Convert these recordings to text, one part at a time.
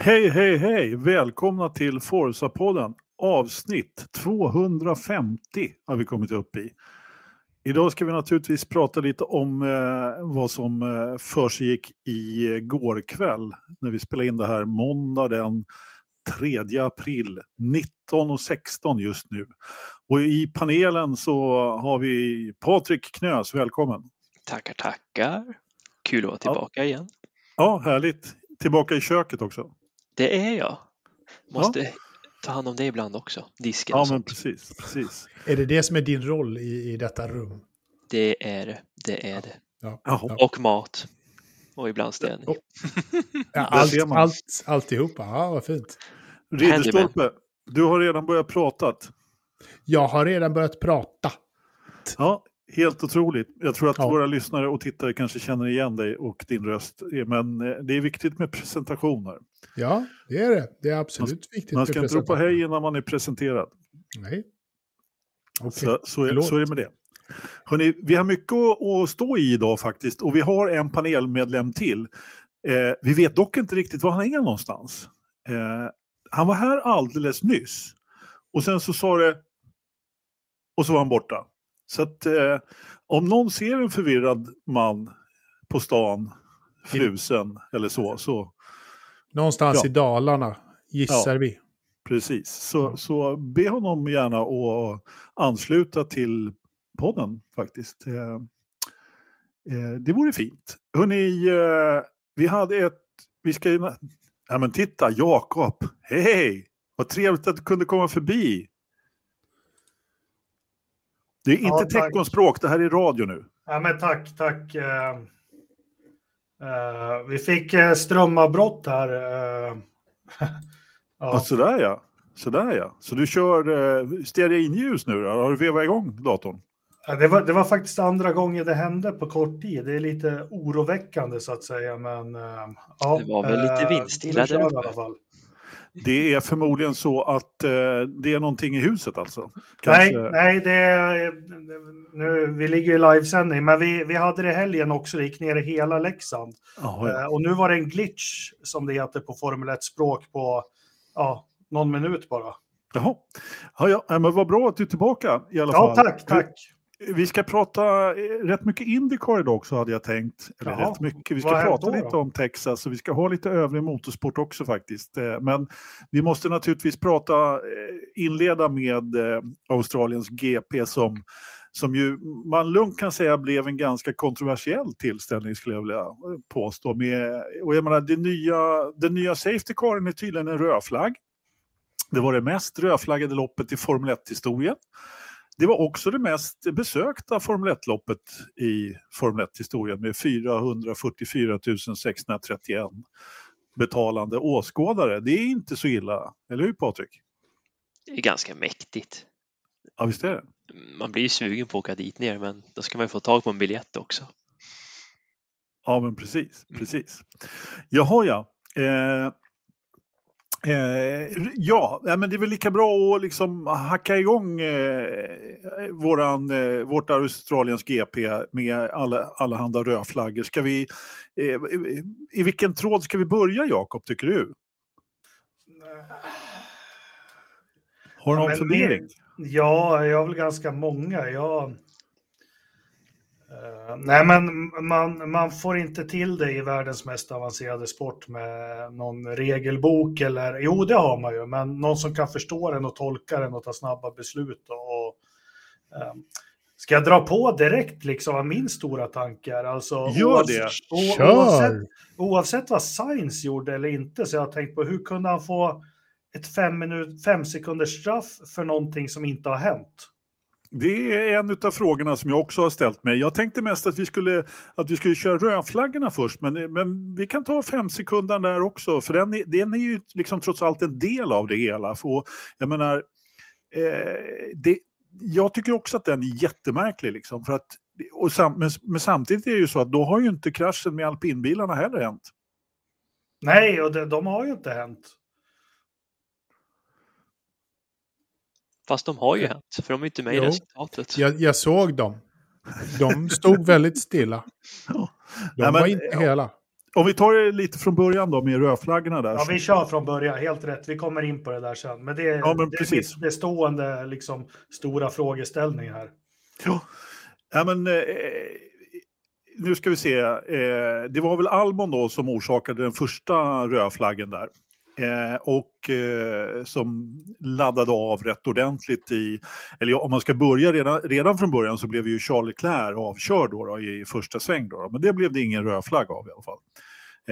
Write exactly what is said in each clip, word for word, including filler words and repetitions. Hej, hej, hej! Välkomna till Forza-podden. Avsnitt tvåhundrafemtio har vi kommit upp i. Idag ska vi naturligtvis prata lite om eh, vad som eh, försiggick igår kväll. När vi spelade in det här måndag den tredje april nitton och sexton just nu. Och i panelen så har vi Patrik Knös, välkommen. Tackar, tackar. Kul att vara tillbaka ja. igen. Ja, härligt. Tillbaka i köket också. Det är jag. Måste ja. ta hand om det ibland också. Disken ja, och sånt. Men precis, precis. Är det det som är din roll i, i detta rum? Det är det. Det är det. Ja. Ja. Och mat. Och ibland städning. Ja. Ja, allt, allt, alltihopa. Ja, vad fint. Riddestolpe, du har redan börjat prata. Jag har redan börjat prata. Ja, helt otroligt. Jag tror att ja. våra lyssnare och tittare kanske känner igen dig och din röst. Men det är viktigt med presentationer. Ja, det är det. Det är absolut man, viktigt. Man ska inte ropa hej innan man är presenterad. Nej. Okay. Så, så, är, så är det med det. Hörrni, vi har mycket att stå i idag faktiskt. Och vi har en panelmedlem till. Eh, vi vet dock inte riktigt var han är någonstans. Eh, han var här alldeles nyss. Och sen så sa det... Och så var han borta. Så att eh, om någon ser en förvirrad man på stan, frusen eller så. så Någonstans ja. i Dalarna gissar ja, vi. Precis, så, mm. så be honom gärna att ansluta till podden faktiskt. Eh, eh, det vore fint. Hörrni, eh, vi hade ett... Vi ska ju... Ja men titta, Jakob. Hej, hej. Vad trevligt att du kunde komma förbi. Det är inte ja, teckenspråk, det här är radio nu. Ja, men tack, tack. Eh, eh, vi fick eh, strömavbrott här. Eh, ja. Ah, sådär ja, sådär ja. Så du kör eh, stearinljus nu då? Har du vevat igång datorn? Ja, det, var, det var faktiskt andra gången det hände på kort tid. Det är lite oroväckande så att säga. Men, eh, ja, det var väl eh, lite vindstilla där uppe i alla fall. Det är förmodligen så att eh, det är någonting i huset alltså. Kanske... Nej, nej det är, nu, vi ligger i livesändning, men vi, vi hade det helgen också, det gick ner i hela Leksand. Oh, ja. eh, och nu var det en glitch som det heter på Formel ett-språk på ja, någon minut bara. Jaha, ja, ja, men vad bra att du är tillbaka i alla ja, fall. Ja, tack, tack. Vi ska prata rätt mycket Indycar idag också hade jag tänkt. Eller Jaha, rätt mycket. Vi ska prata lite om Texas och vi ska ha lite övrig motorsport också faktiskt. Men vi måste naturligtvis prata, inleda med Australiens G P som, som ju man lugnt kan säga blev en ganska kontroversiell tillställning skulle jag vilja påstå. Med, och jag menar, det nya, den nya safety caren är tydligen en rödflagg. Det var det mest rödflaggade loppet i Formel ett-historien. Det var också det mest besökta Formel ett-loppet i Formel ett-historien med fyrahundrafyrtiofyratusen sexhundratrettioen betalande åskådare. Det är inte så illa, eller hur Patrik? Det är ganska mäktigt. Ja, visst är det. Man blir ju sugen på att åka dit ner, men då ska man ju få tag på en biljett också. Ja, men precis. precis. Jaha, ja. Eh... Eh, ja, men det är väl lika bra att liksom hacka igång eh, våran, eh, vårt Australiens G P med alla, alla handa rödflaggor. Ska vi, eh, i, i vilken tråd ska vi börja, Jakob, tycker du? Har du ja, någon fundering? Ja, jag har väl ganska många. Jag... Uh, nej men man, man får inte till det i världens mest avancerade sport med någon regelbok eller, jo det har man ju, men någon som kan förstå den och tolka den och ta snabba beslut och, uh, ska jag dra på direkt liksom vad min stora tanke är alltså, oavsett, oavsett, oavsett vad Sainz gjorde eller inte så jag har tänkt på hur kunde han få ett fem, minut, fem sekunders straff för någonting som inte har hänt. Det är en av frågorna som jag också har ställt mig. Jag tänkte mest att vi skulle, att vi skulle köra rödflaggorna först. Men, men vi kan ta fem sekunder där också. För den är, den är ju liksom trots allt en del av det hela. För, jag menar, eh, det, jag tycker också att den är jättemärklig. Liksom, för att, och sam, men, men samtidigt är det ju så att då har ju inte kraschen med alpinbilarna heller hänt. Nej, och de, de har ju inte hänt. Fast de har ju hänt, för de är inte med jo, i resultatet. Jag, jag såg dem. De stod väldigt stilla. De ja, var men, inte ja. hela. Om vi tar det lite från början då med rödflaggorna där. Ja, vi kör från början, helt rätt. Vi kommer in på det där sen. Men det är ja, men precis. Det är bestående liksom, stora frågeställningar här. Ja, ja men... Eh, nu ska vi se. Eh, det var väl Albon då som orsakade den första rödflaggen där. Eh, och eh, som laddade av rätt ordentligt i... Eller om man ska börja redan, redan från början så blev ju Charles Leclerc avkörd då då, i första sväng. Då då. Men det blev det ingen rödflagg av i alla fall.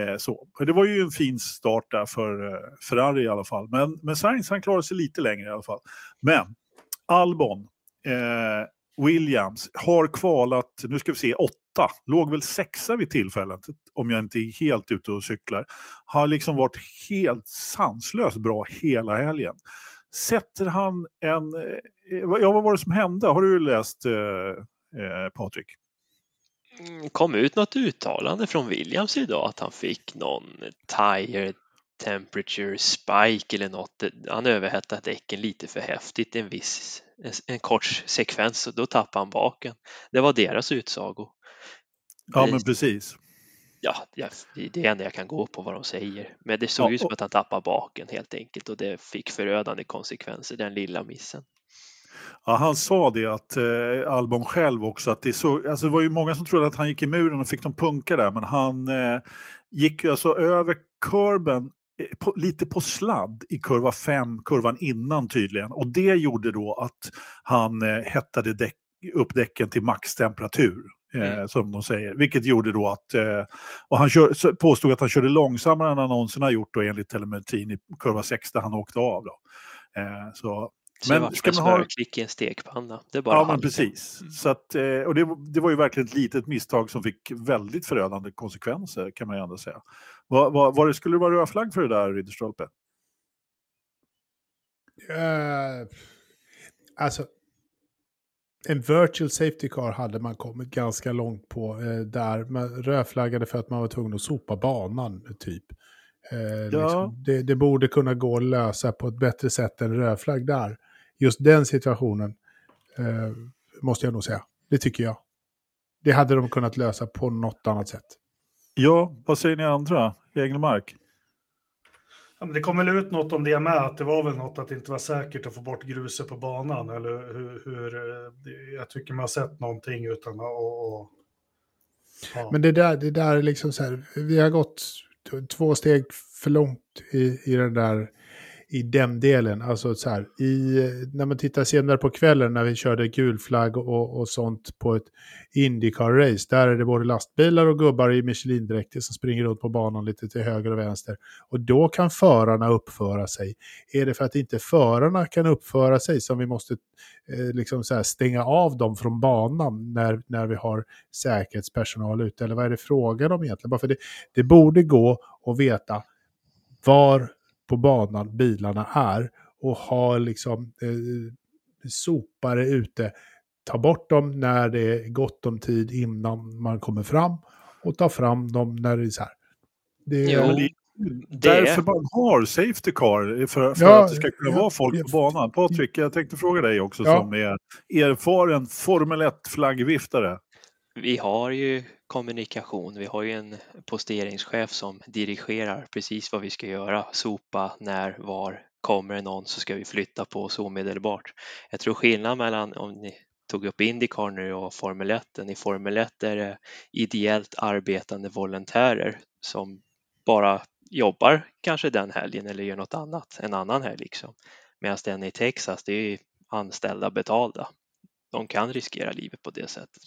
Eh, så. Det var ju en fin start där för eh, Ferrari i alla fall. Men, men Sainz han klarade sig lite längre i alla fall. Men Albon... Eh, Williams har kvalat, nu ska vi se, åtta. Låg väl sexa vid tillfället, om jag inte är helt ute och cyklar. Har liksom varit helt sanslöst bra hela helgen. Sätter han en... Ja, vad var det som hände? Har du läst, eh, eh, Patrik? Kom ut något uttalande från Williams idag att han fick någon tire temperature spike eller något. Han överhettat däcken lite för häftigt en viss... en kort sekvens och då tappar han baken. Det var deras utsago. Ja, men precis. Ja, det är det enda jag kan gå på vad de säger. Men det såg ja, ju som att han tappade baken helt enkelt och det fick förödande konsekvenser, den lilla missen. Ja, han sa det att eh, Albon själv också. Att det, så, alltså, det var ju många som trodde att han gick i muren och fick de punka där. Men han eh, gick ju alltså över kurben På, lite på sladd i kurva fem, kurvan innan tydligen. Och det gjorde då att han eh, hettade däck, upp däcken till maxtemperatur, eh, mm. som de säger. Vilket gjorde då att, eh, och han kör, påstod att han körde långsammare än han någonsin har gjort då, enligt telemetrin i kurva sex där han åkte av. Då. Eh, så... Men så ska man ha klick i en stekpanna. Det är bara ja, men precis. Mm. Så att, och det, det var ju verkligen ett litet misstag som fick väldigt förödande konsekvenser, kan man ju ändå säga. Var, var, var det, skulle det vara rödflagg för det där, Riddestolpe? Uh, alltså, en virtual safety car hade man kommit ganska långt på uh, där. Man rödflaggade för att man var tvungen att sopa banan, typ. Uh, ja. liksom. det, det borde kunna gå att lösa på ett bättre sätt än rödflagg där. Just den situationen eh, måste jag nog säga. Det tycker jag. Det hade de kunnat lösa på något annat sätt. Ja, vad säger ni andra? Engelmark? Ja, men det kom väl ut något om det med. Att det var väl något att det inte var säkert att få bort gruset på banan. Eller hur, hur, jag tycker man har sett någonting utan att... Och, ja. Men det där, det där är liksom så här. Vi har gått två steg för långt i, i den där... i den delen, alltså så här, i, när man tittar senare på kvällen när vi körde gulflagg och, och sånt på ett Indycar-race, där är det både lastbilar och gubbar i Michelin-dräkter som springer runt på banan lite till höger och vänster, och då kan förarna uppföra sig. Är det för att inte förarna kan uppföra sig som vi måste eh, liksom så här, stänga av dem från banan när, när vi har säkerhetspersonal ute, eller vad är det frågan om egentligen? Bara för det, det borde gå att veta var på banan bilarna är och ha liksom eh, sopare ute, ta bort dem när det är gott om tid innan man kommer fram och ta fram dem när det är så här. Det är jo, det, därför det. Man har safety car för, för ja, att det ska kunna ja, vara folk på banan. Patrik, jag tänkte fråga dig också ja. som är erfaren Formel ett-flaggviftare. Vi har ju kommunikation, vi har ju en posteringschef som dirigerar precis vad vi ska göra, sopa, när, var, kommer någon så ska vi flytta på oss omedelbart. Jag tror skillnaden mellan, om ni tog upp Indycar nu och Formel ett, i Formel ett är det ideellt arbetande volontärer som bara jobbar kanske den helgen eller gör något annat, en annan helg liksom. Medan den i Texas, det är ju anställda betalda, de kan riskera livet på det sättet.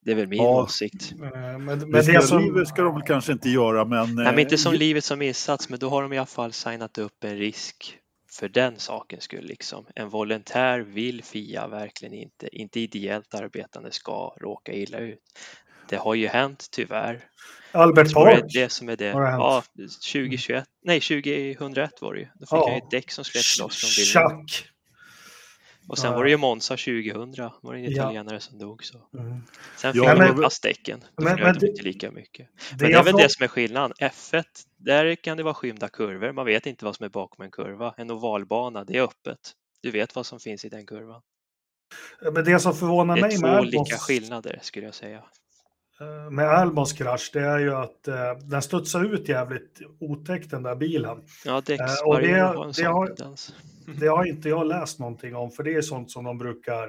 Det är väl min ja, åsikt. Men, men det, det som livet ska de väl kanske inte göra. Men, nej, men inte som livet som insats. Men då har de i alla fall signat upp en risk för den saken skulle liksom. En volontär vill F I A verkligen inte. Inte ideellt arbetande ska råka illa ut. Det har ju hänt tyvärr. Albert Park. Det, det som är det. Ja, tjugohundratjugoett. Nej, tjugohundraett var det ju. Då fick ja. jag ett däck som släppte loss från bilen. Chuck. Och sen var det ju Monza tjugohundra. Var det en italienare ja. som dog så. Mm. Sen fick ja, de men, fast däcken. Då men, men, de inte lika mycket. Men det, det är väl fråga... det som är skillnaden. F ett, där kan det vara skymda kurvor. Man vet inte vad som är bakom en kurva. En ovalbana, det är öppet. Du vet vad som finns i den kurvan. Men det som förvånar mig med... Det är två lika skillnader skulle jag säga. med Albons krasch, det är ju att eh, den studsar ut jävligt otäckt, den där bilen. Ja, däcks, eh, och det, det, har, det har inte jag läst någonting om, för det är sånt som de brukar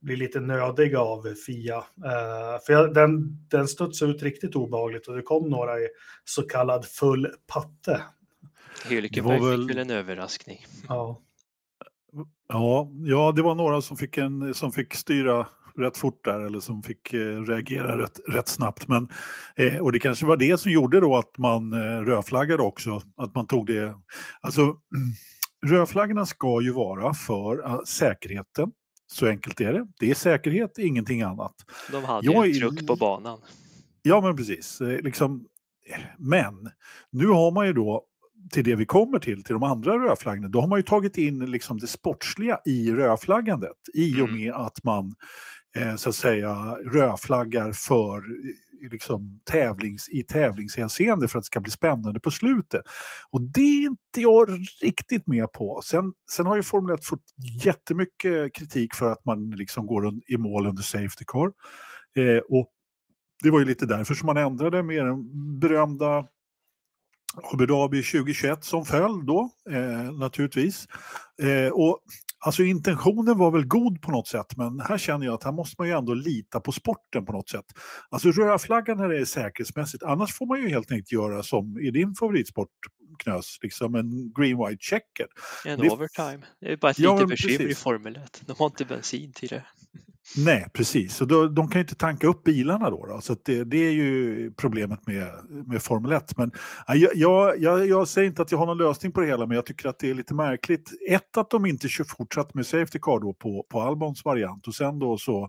bli lite nödiga av F I A. Eh, för jag, den, den studsar ut riktigt obehagligt och det kom några i så kallad full patte. Hulkenberg väl... fick väl en överraskning. Ja. Ja, ja, det var några som fick, en, som fick styra rätt fort där, eller som fick eh, reagera rätt, rätt snabbt. Men, eh, och det kanske var det som gjorde då att man eh, rödflaggade också. Att man tog det. Alltså, rödflaggorna ska ju vara för uh, säkerheten. Så enkelt är det. Det är säkerhet, ingenting annat. De hade Jag, ju ett truck på banan. Ja, men precis. Eh, liksom, eh, men nu har man ju då till det vi kommer till, till de andra rödflaggorna, då har man ju tagit in liksom det sportsliga i rödflaggandet, i och med att man eh, så att säga rödflaggar för liksom tävlings, i tävlingshänseende för att det ska bli spännande på slutet. Och det är inte jag riktigt med på. Sen, sen har ju Formel ett fått jättemycket kritik för att man liksom går i mål under safety car. Eh, och det var ju lite därför som man ändrade med den berömda Abu Dhabi tjugohundratjugoett som föll då, eh, naturligtvis. Eh, och alltså intentionen var väl god på något sätt, men här känner jag att här måste man ju ändå lita på sporten på något sätt. Alltså rödflaggan här är säkerhetsmässigt, annars får man ju helt enkelt göra som i din favoritsport, Knös, liksom en green-white checker. En det... overtime. Det är bara ett ja, litet bekymmer i Formel ett. De har inte bensin till det. Nej, precis. Så då, de kan ju inte tanka upp bilarna då. då. Så att det, det är ju problemet med, med Formel ett. Men jag, jag, jag, jag säger inte att jag har någon lösning på det hela, men jag tycker att det är lite märkligt. Ett, att de inte kör fortsatt med safety car då på, på Albons variant. Och sen då så...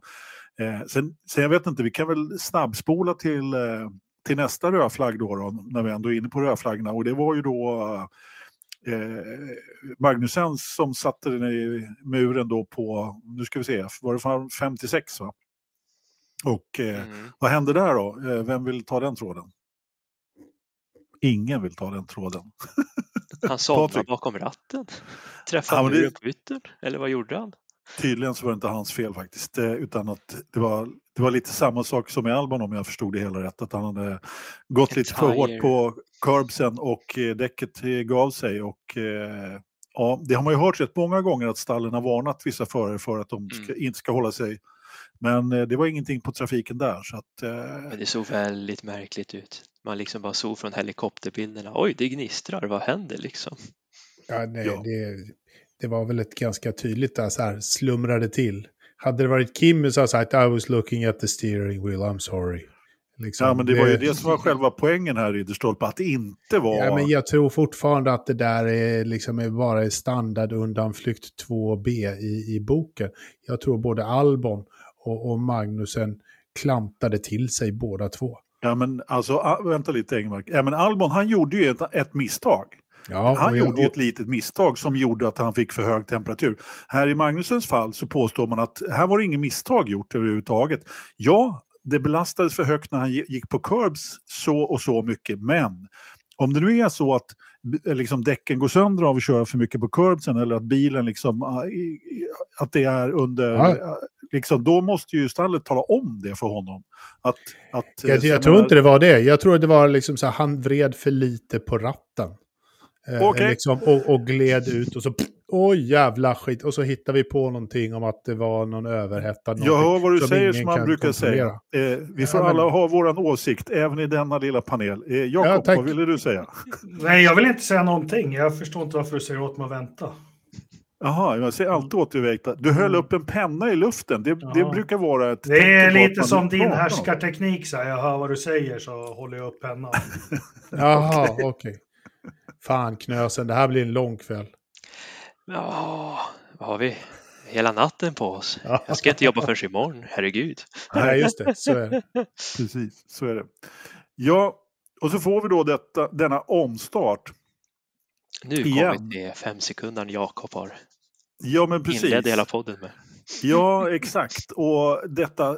Eh, sen, sen jag vet inte, vi kan väl snabbspola till... Eh, till nästa rödflagg då, då när vi ändå är inne på rödflaggorna, och det var ju då eh, Magnussen som satte den i muren då på, nu ska vi se, var det från femtiosex va? Och eh, mm. vad hände där då? Vem vill ta den tråden? Ingen vill ta den tråden. Han somnade bakom ratten. Träffade han ja, uppbytten? Eller vad gjorde han? Tydligen så var det inte hans fel faktiskt, utan att det var, det var lite samma sak som i Albon om jag förstod det hela rätt, att han hade gått It's lite för hårt på curbsen och däcket gav sig, och ja, det har man ju hört rätt många gånger att stallen har varnat vissa förare för att de ska, mm. inte ska hålla sig, men det var ingenting på trafiken där så att, men det såg väldigt märkligt ut, man liksom bara såg från helikopterbilderna, oj det gnistrar, vad händer liksom? Ja, nej, ja. det Det var väl ett ganska tydligt där, så här, slumrade till. Hade det varit Kim så hade sagt I was looking at the steering wheel, I'm sorry. Liksom, ja, men det, det var ju det som var själva poängen här i Riddestolpe, att det inte var... Ja, men jag tror fortfarande att det där är, liksom, är bara standard undanflykt två B i, i boken. Jag tror både Albon och, och Magnussen klantade till sig båda två. Ja, men alltså, vänta lite Engmark. Ja, men Albon, han gjorde ju ett, ett misstag. Ja, han jag... gjorde ju ett litet misstag som gjorde att han fick för hög temperatur. Här i Magnussens fall så påstår man att här var det ingen misstag gjort överhuvudtaget. Ja, det belastades för högt när han gick på curbs så och så mycket. Men om det nu är så att liksom, däcken går sönder av att köra för mycket på curbsen, eller att bilen liksom, att det är under... Ja. Liksom, då måste ju stallet tala om det för honom. Att, att, jag jag tror inte det var det. Jag tror det var liksom så här, han vred för lite på ratten. Okay. Liksom, och, och gled ut och så åh jävla skit, och så hittar vi på någonting om att det var någon överhettad. Jag hör vad du som säger som man brukar säga. Eh, vi får ja, alla men... ha våran åsikt även i denna lilla panel. Eh, Jakob, ja, vad ville du säga? Nej, jag vill inte säga någonting. Jag förstår inte varför du säger åt mig att vänta. Jaha, jag säger alltid åt dig att du höll upp en penna i luften. Det, ja. det brukar vara ett... Det är lite som din härskarteknik. Så här. Jag hör vad du säger så håller jag upp pennan. Jaha, okej. Okay. Fan Knösen, det här blir en lång kväll. Ja, vad har vi? Hela natten på oss. Jag ska inte jobba förrän imorgon, herregud. Nej, just det. Så är det. Precis, så är det. Ja, och så får vi då detta, denna omstart. Nu igen. Kommer det fem sekunder Jakob har ja, men precis. Inledde hela podden med. Ja, exakt. Och detta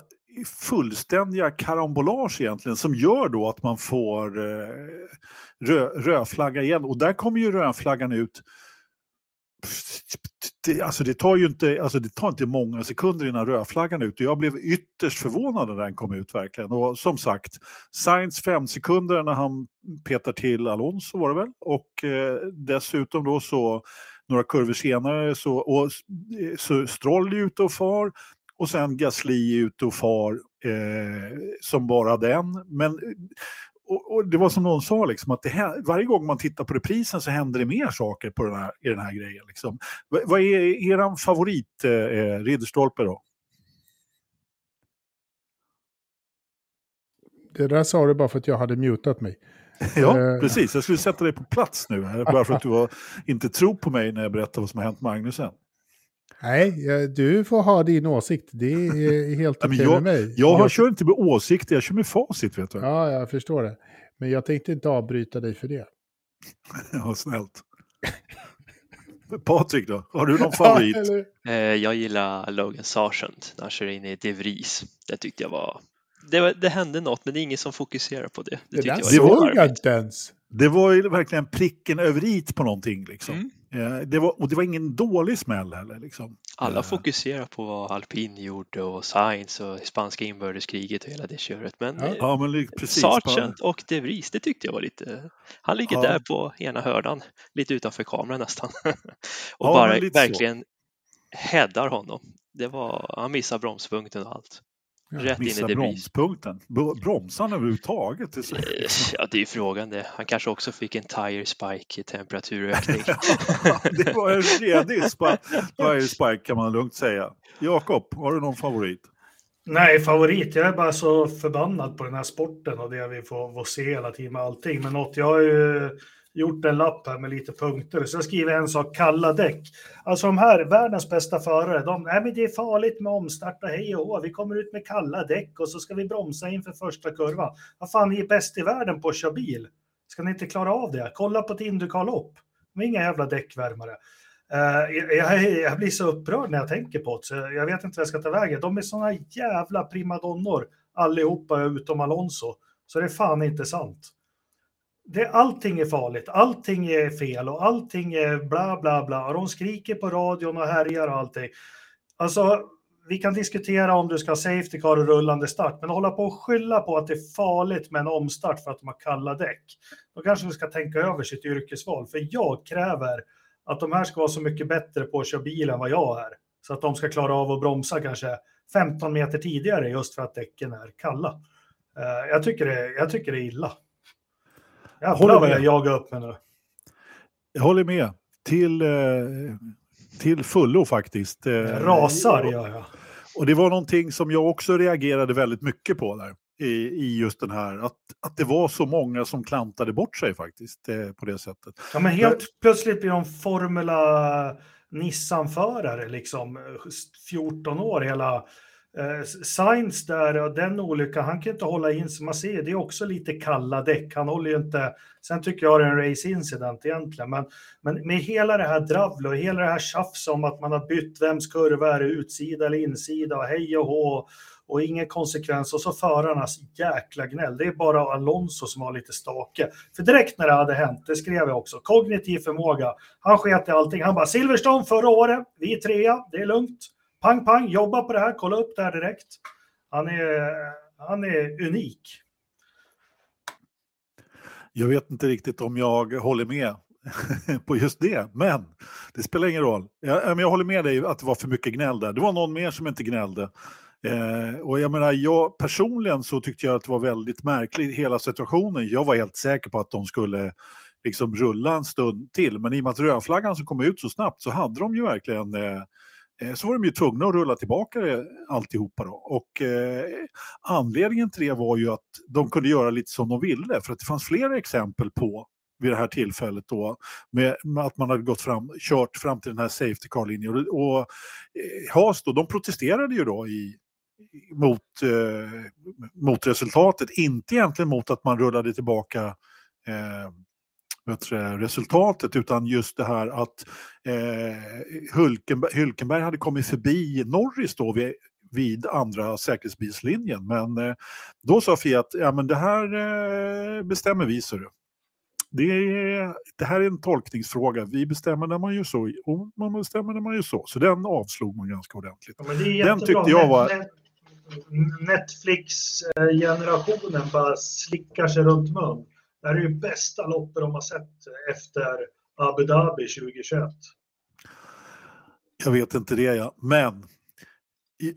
fullständiga karambolage egentligen som gör då att man får eh, rö, rödflagga igen, och där kommer ju rödflaggan ut det, alltså det tar ju inte, alltså det tar inte många sekunder innan rödflaggan ut. Jag blev ytterst förvånad när den kom ut verkligen. Och som sagt, Sainz fem sekunder när han petar till Alonso var det väl. Och eh, dessutom då så några kurvor senare så, och, så Stroll är ute och far. Och sen Gasly är ute och far eh, som bara den. Men... Och, och det var som någon sa liksom, att det här, varje gång man tittar på reprisen så händer det mer saker på den här, i den här grejen. Liksom. V- vad är er favorit eh, Riddestolpe då? Det där sa du bara för att jag hade mutat mig. Ja, eh. precis. Jag skulle sätta dig på plats nu här, bara för att du var, inte tror på mig när jag berättar vad som har hänt Magnussen. Nej, du får ha din åsikt. Det är helt okej okay med mig. Jag, jag kör inte med åsikt, jag kör med facit, vet du. Ja, jag förstår det. Men jag tänkte inte avbryta dig för det. Ja, snällt. Patrik då, har du någon favorit? Ja, jag gillar Logan Sargent när han kör in i De Vries. Det tyckte jag var... Det, var, det hände något, men det är ingen som fokuserar på det. Det, det, jag det var jag inte ens. Det var ju verkligen pricken över it på någonting liksom. Mm. Det var, och det var ingen dålig smäll heller liksom. Alla fokuserar på vad Alpin gjorde och Sainz och spanska inbördeskriget och hela det köret. Men, ja. Ja, men precis, Sargent och De Vries, det tyckte jag var lite... Han ligger ja. där på ena hördan, lite utanför kameran nästan. Och ja, bara verkligen häddar honom. Det var, han missar bromspunkten och allt. Ja, rätt in i De Vries. Bromsar överhuvudtaget? Det är så. Ja, det är frågan det. Han kanske också fick en tire spike i temperaturökning. Det var en redig sp- tire spike kan man lugnt säga. Jakob, har du någon favorit? Nej, favorit. Jag är bara så förbannad på den här sporten och det vi får, får se hela tiden med allting. Men något, jag har ju gjort en lapp här med lite punkter. Så jag skriver en sak, kalla däck. Alltså de här, världens bästa förare, de, nej men det är farligt med omstart och hej och hå. Vi kommer ut med kalla däck och så ska vi bromsa inför första kurvan. Vad fan, ni är bäst i världen på att köra bil. Ska ni inte klara av det? Kolla på ett Indycar-lopp. Men inga jävla däckvärmare. Uh, jag, jag blir så upprörd när jag tänker på det. Så jag vet inte vad jag ska ta vägen. De är såna jävla primadonnor allihopa utom Alonso. Så det är fan inte sant. Det, allting är farligt, allting är fel och allting är bla bla bla och de skriker på radion och härjar och allting. Alltså vi kan diskutera om du ska ha safety car och rullande start, men hålla på och skylla på att det är farligt med en omstart för att de har kalla däck. Då kanske vi ska tänka över sitt yrkesval, för jag kräver att de här ska vara så mycket bättre på att köra bil än vad jag är. Så att de ska klara av att bromsa kanske femton meter tidigare just för att däcken är kalla. Uh, jag, tycker det, jag tycker det är illa. Jag håller med. Jag jagar upp med nu. Jag håller med. Till, till fullo faktiskt. Jag rasar gör jag. Och det var någonting som jag också reagerade väldigt mycket på där. I, i just den här. Att, att det var så många som klantade bort sig faktiskt. På det sättet. Ja, men helt jag... plötsligt blir de Formula Nissan-förare liksom. fjorton år hela... Uh, Sainz där och den olyckan, han kan inte hålla in som man ser, det är också lite kalla däck, han håller ju inte, sen tycker jag det är en race incident egentligen, men, men med hela det här dravlet och hela det här tjafs om att man har bytt vems kurva är det, utsida eller insida och hej och hå och ingen konsekvens och så förarnas jäkla gnäll, det är bara Alonso som har lite stake, för direkt när det hade hänt, det skrev jag också, kognitiv förmåga, han sket i allting, han bara Silverstone förra året, vi är trea, det är lugnt. Pang, pang, jobba på det här, kolla upp det här direkt. Han är, han är unik. Jag vet inte riktigt om jag håller med på just det, men det spelar ingen roll. Jag, jag håller med dig att det var för mycket gnäll där. Det var någon mer som inte gnällde. Eh, och jag menar, jag personligen så tyckte jag att det var väldigt märkligt hela situationen. Jag var helt säker på att de skulle... liksom rulla en stund till. Men i och med att rödflaggan som kom ut så snabbt så hade de ju verkligen... Eh, så var de ju tvungna att rulla tillbaka alltihopa då. Och eh, anledningen till det var ju att de kunde göra lite som de ville. För att det fanns flera exempel på vid det här tillfället då. Med, med att man hade gått fram, kört fram till den här safety car-linjen. Och, och eh, Haas då, de protesterade ju då i, mot, eh, mot resultatet. Inte egentligen mot att man rullade tillbaka... Eh, resultatet, utan just det här att eh, Hulkenberg, Hulkenberg hade kommit förbi Norris då vid, vid andra säkerhetsbilslinjen, men eh, då sa Fiat, ja men det här eh, bestämmer vi, så du. det, är, det här är en tolkningsfråga. Vi bestämmer när man gör så och man bestämmer när man gör så. Så den avslog man ganska ordentligt. Ja, men det är den tyckte jag var... Netflix-generationen bara slickar sig runt mun. Det här är ju bästa loppet de har sett efter Abu Dhabi tjugohundratjugoett. Jag vet inte det, ja. Men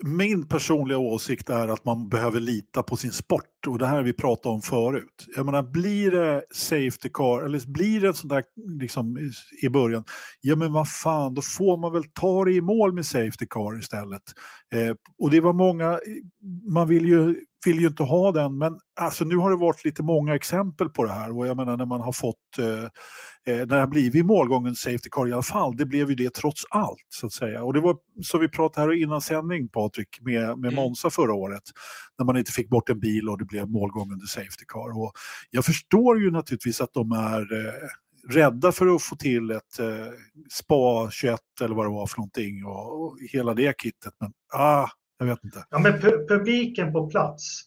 min personliga åsikt är att man behöver lita på sin sport. Och det här vi pratade om förut. Jag menar, blir det safety car eller blir det sådär liksom i början? Ja men vad fan, då får man väl ta det i mål med safety car istället. Eh, och det var många, man vill ju, vill ju inte ha den. Men alltså, nu har det varit lite många exempel på det här. Och jag menar när man har fått, eh, när det har blivit målgången safety car i alla fall. Det blev ju det trots allt så att säga. Och det var så vi pratade här innan sändning, Patrik, med, med Monza förra året. När man inte fick bort en bil och det blev målgång under safety car. Och jag förstår ju naturligtvis att de är eh, rädda för att få till ett eh, spa tjugoett eller vad det var för någonting och, och hela det kittet. Men ah, jag vet inte. Ja, men pu- publiken på plats,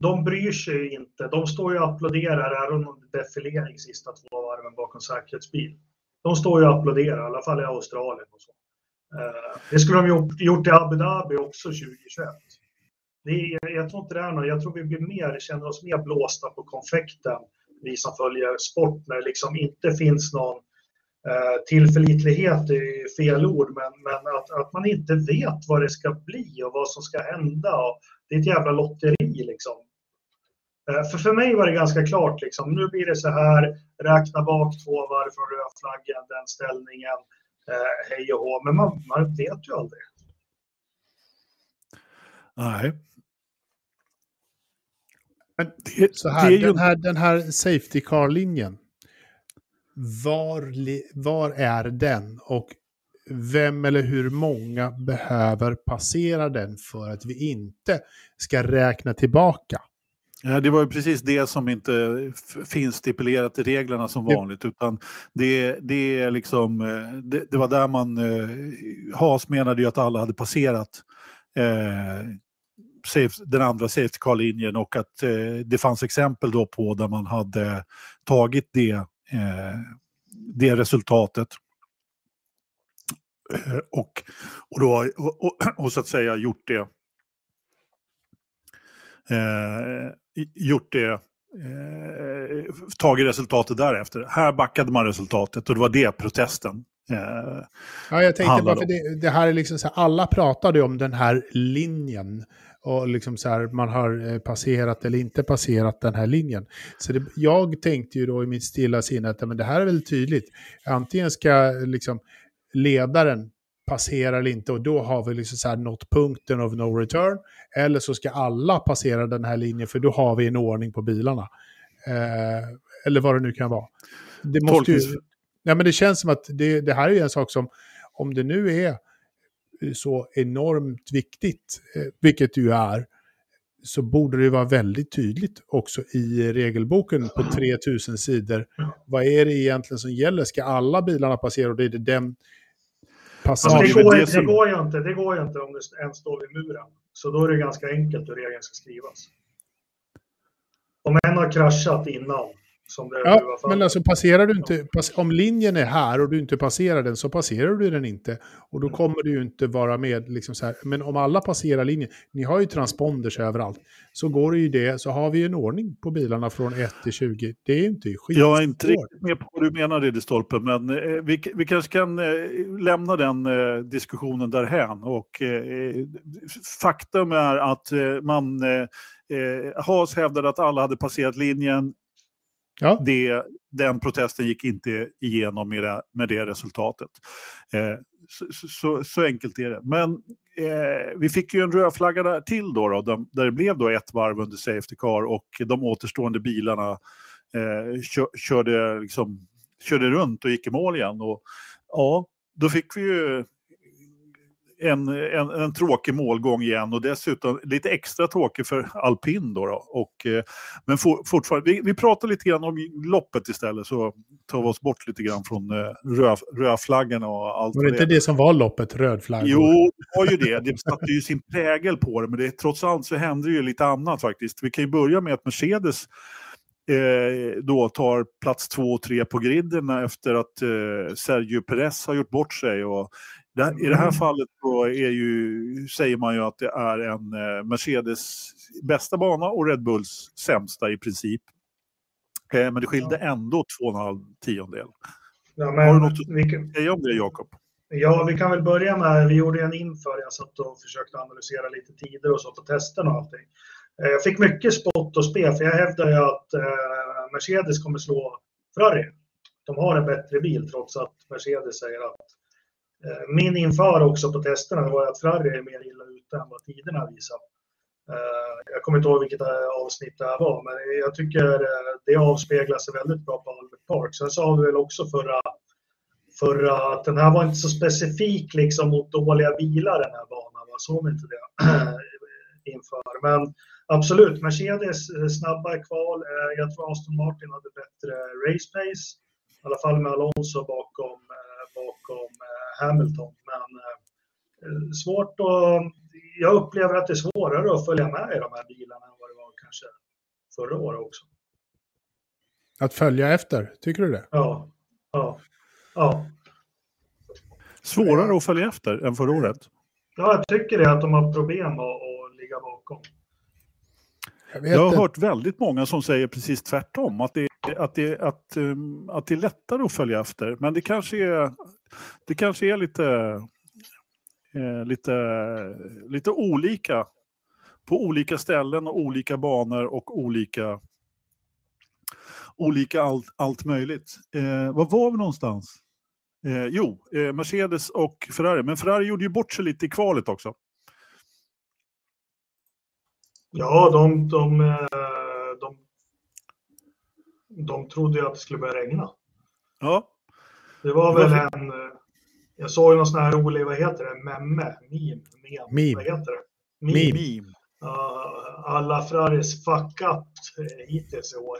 de bryr sig ju inte. De står ju och applåderar även om det defilerar de sista två varven bakom säkerhetsbil. De står ju och applåderar, i alla fall i Australien och så. Eh, det skulle de gjort, gjort i Abu Dhabi också tjugohundratjugoett. Det är, jag tror inte det är något. Jag tror vi blir mer, känner oss mer blåsta på konfekten, vi som följer sport, när det liksom inte finns någon eh, tillförlitlighet i fel ord, men, men att, att man inte vet vad det ska bli och vad som ska hända. Och det är ett jävla lotteri liksom. Eh, för, för mig var det ganska klart liksom, nu blir det så här, räkna bak två varv från rödflaggen, den ställningen, eh, hej och hå, men man, man vet ju aldrig. Nej. Men så här, ju... den här, den här safety car-linjen, var, var är den och vem eller hur många behöver passera den för att vi inte ska räkna tillbaka? Ja, det var ju precis det som inte finns stipulerat i reglerna som vanligt, utan det, det, är liksom, det, det var där man, Haas menade ju att alla hade passerat eh, den andra safety car-linjen och att eh, det fanns exempel då på där man hade tagit det, eh, det resultatet eh, och, och, då, och, och, och så att säga gjort det eh, gjort det eh, tagit resultatet därefter. Här backade man resultatet och det var det protesten. Ja, jag tänkte bara för det, det här är liksom så här, alla pratade om den här linjen och liksom så här, man har passerat eller inte passerat den här linjen. Så det, jag tänkte ju då i mitt stilla sinne att men det här är väl tydligt. Antingen ska liksom ledaren passera eller inte och då har vi liksom så här nått punkten of no return, eller så ska alla passera den här linjen för då har vi en ordning på bilarna. Eh, eller vad det nu kan vara. Det måste ju... Nej, men det känns som att det, det här är ju en sak som, om det nu är så enormt viktigt, vilket det ju är, så borde det vara väldigt tydligt också i regelboken på tre tusen sidor. Vad är det egentligen som gäller? Ska alla bilarna passera och det är det den passagen? Alltså det, går, det, går ju inte, det går ju inte om det ens står vid muren. Så då är det ganska enkelt hur regeln ska skrivas. Om en har kraschat innan. Ja, men alltså passerar du inte, om linjen är här och du inte passerar den så passerar du den inte och då kommer du ju inte vara med liksom så här. Men om alla passerar linjen, ni har ju transponders överallt, så går det ju det, så har vi ju en ordning på bilarna från ett till tjugo. Det är ju inte skit. Jag är inte riktigt med på vad du menar, Riddestolpe, men vi, vi kanske kan lämna den diskussionen därhän och eh, faktum är att man eh, Haas hävdade att alla hade passerat linjen. Ja. Det, den protesten gick inte igenom med det, med det resultatet. Eh, så, så, så enkelt är det. Men eh, vi fick ju en röd flagga där till då, då de, där det blev då ett varv under safety car och de återstående bilarna eh, kö, körde, liksom, körde runt och gick i mål igen. Och, ja, då fick vi ju en, en, en tråkig målgång igen och dessutom lite extra tråkig för alpin då, då. Och, eh, men for, fortfarande, vi, vi pratar lite grann om loppet istället, så tar vi oss bort lite grann från eh, rö, rödflaggen och allt. Var det inte det som var loppet, rödflaggen? Jo, det var ju det, det satte ju sin prägel på det, men det, trots allt så hände ju lite annat faktiskt. Vi kan ju börja med att Mercedes eh, då tar plats två och tre på griden efter att eh, Sergio Perez har gjort bort sig. Och där, i det här fallet då är ju, säger man ju att det är en eh, Mercedes bästa bana och Red Bulls sämsta i princip. Eh, men det skilde ändå två och en halv tiondel. Ja, men, har du något vilken... att säga om det, Jakob? Ja, vi kan väl börja med, vi gjorde en inför, jag satt och försökte analysera lite tider och så på testen och allting. Jag fick mycket spott och spe, för jag hävdar ju att eh, Mercedes kommer slå Ferrari. De har en bättre bil, trots att Mercedes säger att eh, min inför också på testerna var att Ferrari är mer illa ute än vad tiderna visar. Eh, jag kommer inte ihåg vilket avsnitt det här var, men jag tycker eh, det avspeglar sig väldigt bra på Albert Park. Sen sa vi väl också förra För att den här var inte så specifik liksom mot dåliga bilar, den här banan. Jag såg inte det inför. Men absolut, Mercedes snabba kval. Jag tror Aston Martin hade bättre race pace. I alla fall med Alonso bakom, bakom Hamilton. Men svårt att... Jag upplever att det är svårare att följa med i de här bilarna än vad det var kanske förra året också. Att följa efter, tycker du det? Ja, ja. Ja. Svårare att följa efter än förra året. Ja, jag tycker det, att de har problem att, att ligga bakom. Jag, jag har det. hört väldigt många som säger precis tvärtom. Att det, att, det, att, att det är lättare att följa efter. Men det kanske är, det kanske är lite, lite, lite olika. På olika ställen och olika banor och olika... Olika allt, allt möjligt. Eh, vad var vi någonstans? Eh, jo, eh, Mercedes och Ferrari. Men Ferrari gjorde ju bort sig lite i kvalet också. Ja, de, de, de, de trodde ju att det skulle börja regna. Ja. Det var väl Varför? en... Jag såg ju någon sån här rolig, vad heter det? Memme. Meme. Meme. Meme. Vad heter det? Meme. Meme. Uh, alla Ferraris fuck up hittills i år.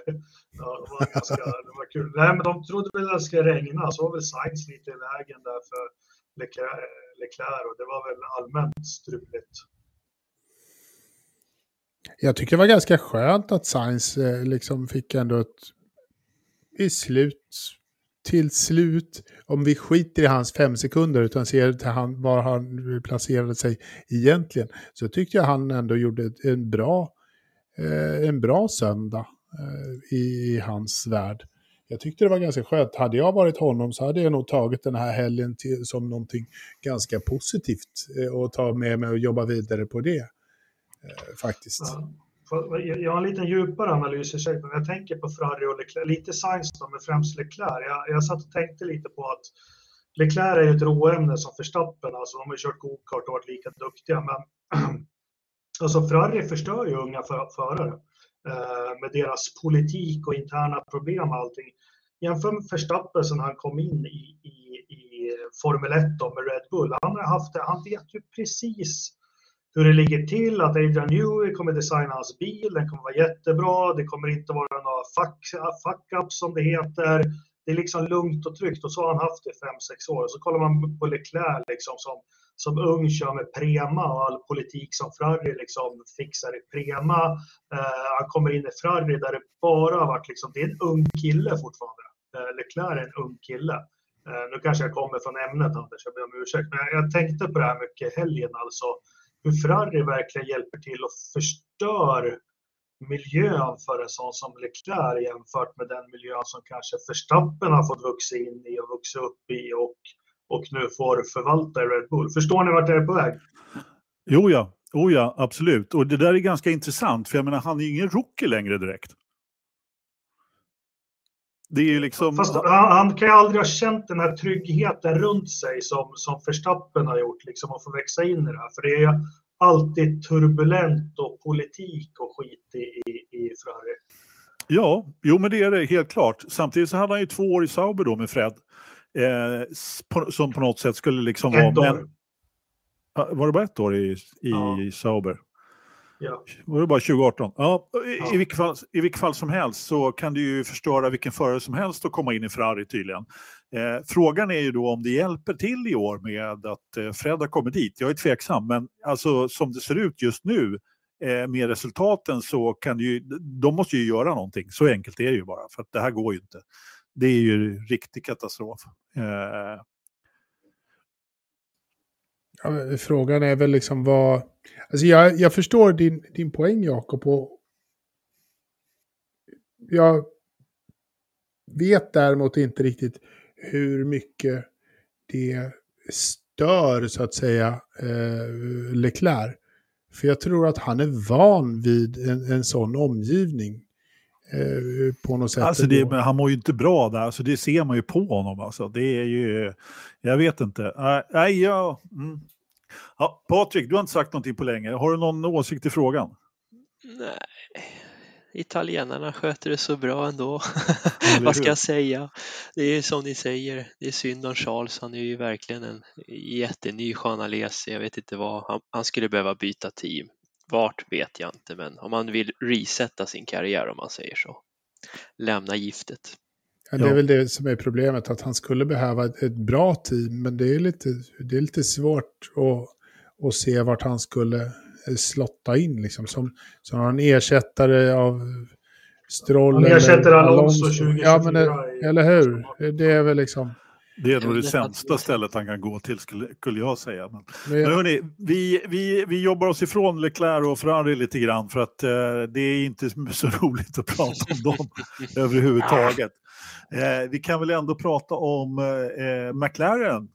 Ja, det, var ganska, det var kul. Nej, men de trodde väl att det skulle regna. Så var väl Sainz lite i vägen där för Leclerc, Leclerc och det var väl allmänt struligt. Jag tycker det var ganska skönt att Sainz eh, liksom fick ändå ett i slut till slut, om vi skiter i hans fem sekunder utan ser till han, var han placerade sig egentligen, så tyckte jag han ändå gjorde en bra eh, en bra söndag eh, i hans värld. Jag tyckte det var ganska skönt. Hade jag varit honom så hade jag nog tagit den här helgen till, som någonting ganska positivt eh, och ta med mig och jobba vidare på det eh, faktiskt. Ja. Jag har en liten djupare analys, ursäkta, men jag tänker på Ferrari och Leclerc, lite Sainz då, men främst Leclerc. Jag, jag satt och tänkte lite på att Leclerc är ju ett råämne som Verstappen, alltså de har ju kört go-kart och varit lika duktiga, men alltså Ferrari förstör ju unga för, förare eh, med deras politik och interna problem och allting. Jämför med Verstappen som han kom in i, i, i Formel ett då, med Red Bull, han har haft det, han vet ju precis hur det ligger till, att Adrian Newey kommer designa hans bil, den kommer vara jättebra, det kommer inte vara några fuck-up som det heter, det är liksom lugnt och tryggt, och så har han haft det i fem sex år. Så kollar man på Leclerc liksom, som, som ung kör med Prema och all politik som Ferrari liksom fixar i Prema, eh, han kommer in i Ferrari där det bara har varit liksom, det är en ung kille fortfarande, eh, Leclerc är en ung kille. Eh, nu kanske jag kommer från ämnet, Anders, jag ber om ursäkt, men jag, jag tänkte på det här mycket helgen alltså, hur Ferrari verkligen hjälper till och förstör miljön för en sån som Leclerc jämfört med den miljön som kanske Verstappen har fått vuxa in i och vuxa upp i och, och nu får förvalta i Red Bull. Förstår ni vart det är på väg? Jo ja, oh ja, absolut. Och det där är ganska intressant, för jag menar, han är ju ingen rookie längre direkt. Det är ju liksom... Fast han, han kan ju aldrig ha känt den här tryggheten runt sig som, som Verstappen har gjort, liksom, att få växa in i det här. För det är alltid turbulent och politik och skit i, i, i Ferrari. Ja, jo, men det är det helt klart. Samtidigt så hade han ju två år i Sauber då med Fred. Eh, på, som på något sätt skulle liksom ett vara... År. Men, var det bara ett år i, i, ja. i Sauber? Ja. Var det bara tjugo arton? Ja, i, ja. I, vilket fall, I vilket fall som helst så kan du ju förstöra vilken förare som helst och komma in i Ferrari tydligen. Eh, frågan är ju då om det hjälper till i år med att eh, Fred har kommit dit. Jag är tveksam, men alltså, som det ser ut just nu med resultaten så kan det ju, de måste ju göra någonting. Så enkelt är det ju bara, för att det här går ju inte. Det är ju riktig katastrof. Eh. Ja, frågan är väl liksom vad... Alltså jag, jag förstår din, din poäng, Jakob. Och jag vet däremot inte riktigt hur mycket det stör, så att säga, eh, Leclerc. För jag tror att han är van vid en, en sån omgivning eh, på något sätt. Alltså det, men han mår ju inte bra där, så det ser man ju på honom. Alltså. Det är ju, jag vet inte. Äh, nej, ja. Mm. Ja, Patrik, du har inte sagt någonting på länge. Har du någon åsikt i frågan? Nej, italienarna sköter det så bra ändå. Vad ska jag säga? Det är som ni säger, det är synd om Charles. Han är ju verkligen en jätteny journalist. Jag vet inte vad. Han, han skulle behöva byta team. Vart vet jag inte, men om han vill resetta sin karriär, om man säger så. Lämna giftet. Ja, det är väl det som är problemet, att han skulle behöva ett, ett bra team, men det är lite, det är lite svårt att, att se vart han skulle slotta in liksom, som, som en ersättare av Stroll. Han ersätter Alonso tjugo tjugofyra. Ja, men det, eller hur? Det är väl liksom... Det är nog det sämsta stället han kan gå till, skulle, skulle jag säga. Men, men jag... hörni, vi, vi, vi jobbar oss ifrån Leclerc och Ferrari lite grann, för att eh, det är inte så roligt att prata om dem överhuvudtaget. Eh, vi kan väl ändå prata om eh, McLaren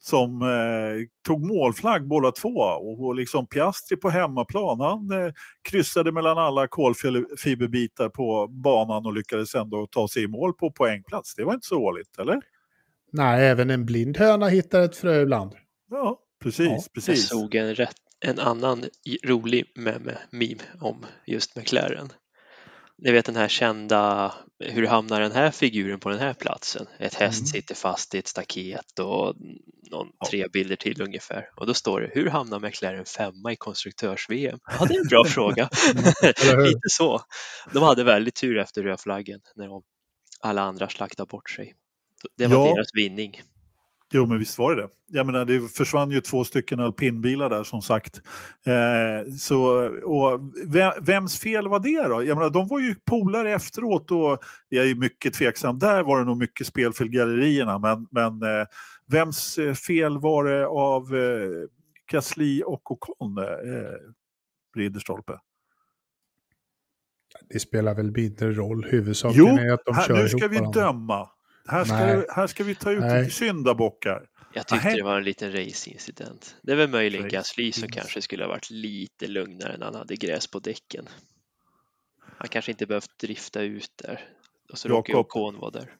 som eh, tog målflagg båda två, och, och liksom Piastri på hemmaplan, han eh, kryssade mellan alla kolfiberbitar på banan och lyckades ändå ta sig i mål på poängplats. Det var inte så roligt, eller? Nej, även en blind höna hittar ett frö ibland. Ja, precis. Ja, precis. Jag såg en, rätt, en annan rolig meme, meme om just McLaren. Ni vet den här kända, hur hamnar den här figuren på den här platsen? Ett häst mm. sitter fast i ett staket och någon, ja. tre bilder till ungefär. Och då står det, hur hamnar McLaren femma i konstruktörs-V M? Ja, det är en bra fråga. Lite så. De hade väldigt tur efter rödflaggen när de, alla andra slaktade bort sig. Det var ja. deras vinning. Jo, men visst var det det. Jag menar, det försvann ju två stycken alpinbilar där, som sagt. Eh, så, och vem, vems fel var det då? Jag menar, de var ju polare efteråt, och jag är ju mycket tveksam. Där var det nog mycket spel för gallerierna. Men, men eh, vems fel var det av eh, Gasly och Ocon, eh, Riddestolpe? Det spelar väl mindre roll. Huvudsaken jo, är att de här, kör ihop. Jo, nu ska vi varandra. döma. Här ska, vi, här ska vi ta ut lite syndabockar. Jag tyckte Aha. det var en liten racingincident. Det är väl möjligen Gasly som kanske skulle ha varit lite lugnare när han hade gräs på däcken. Han kanske inte behövt drifta ut där. Och så råkade Ocon vara där.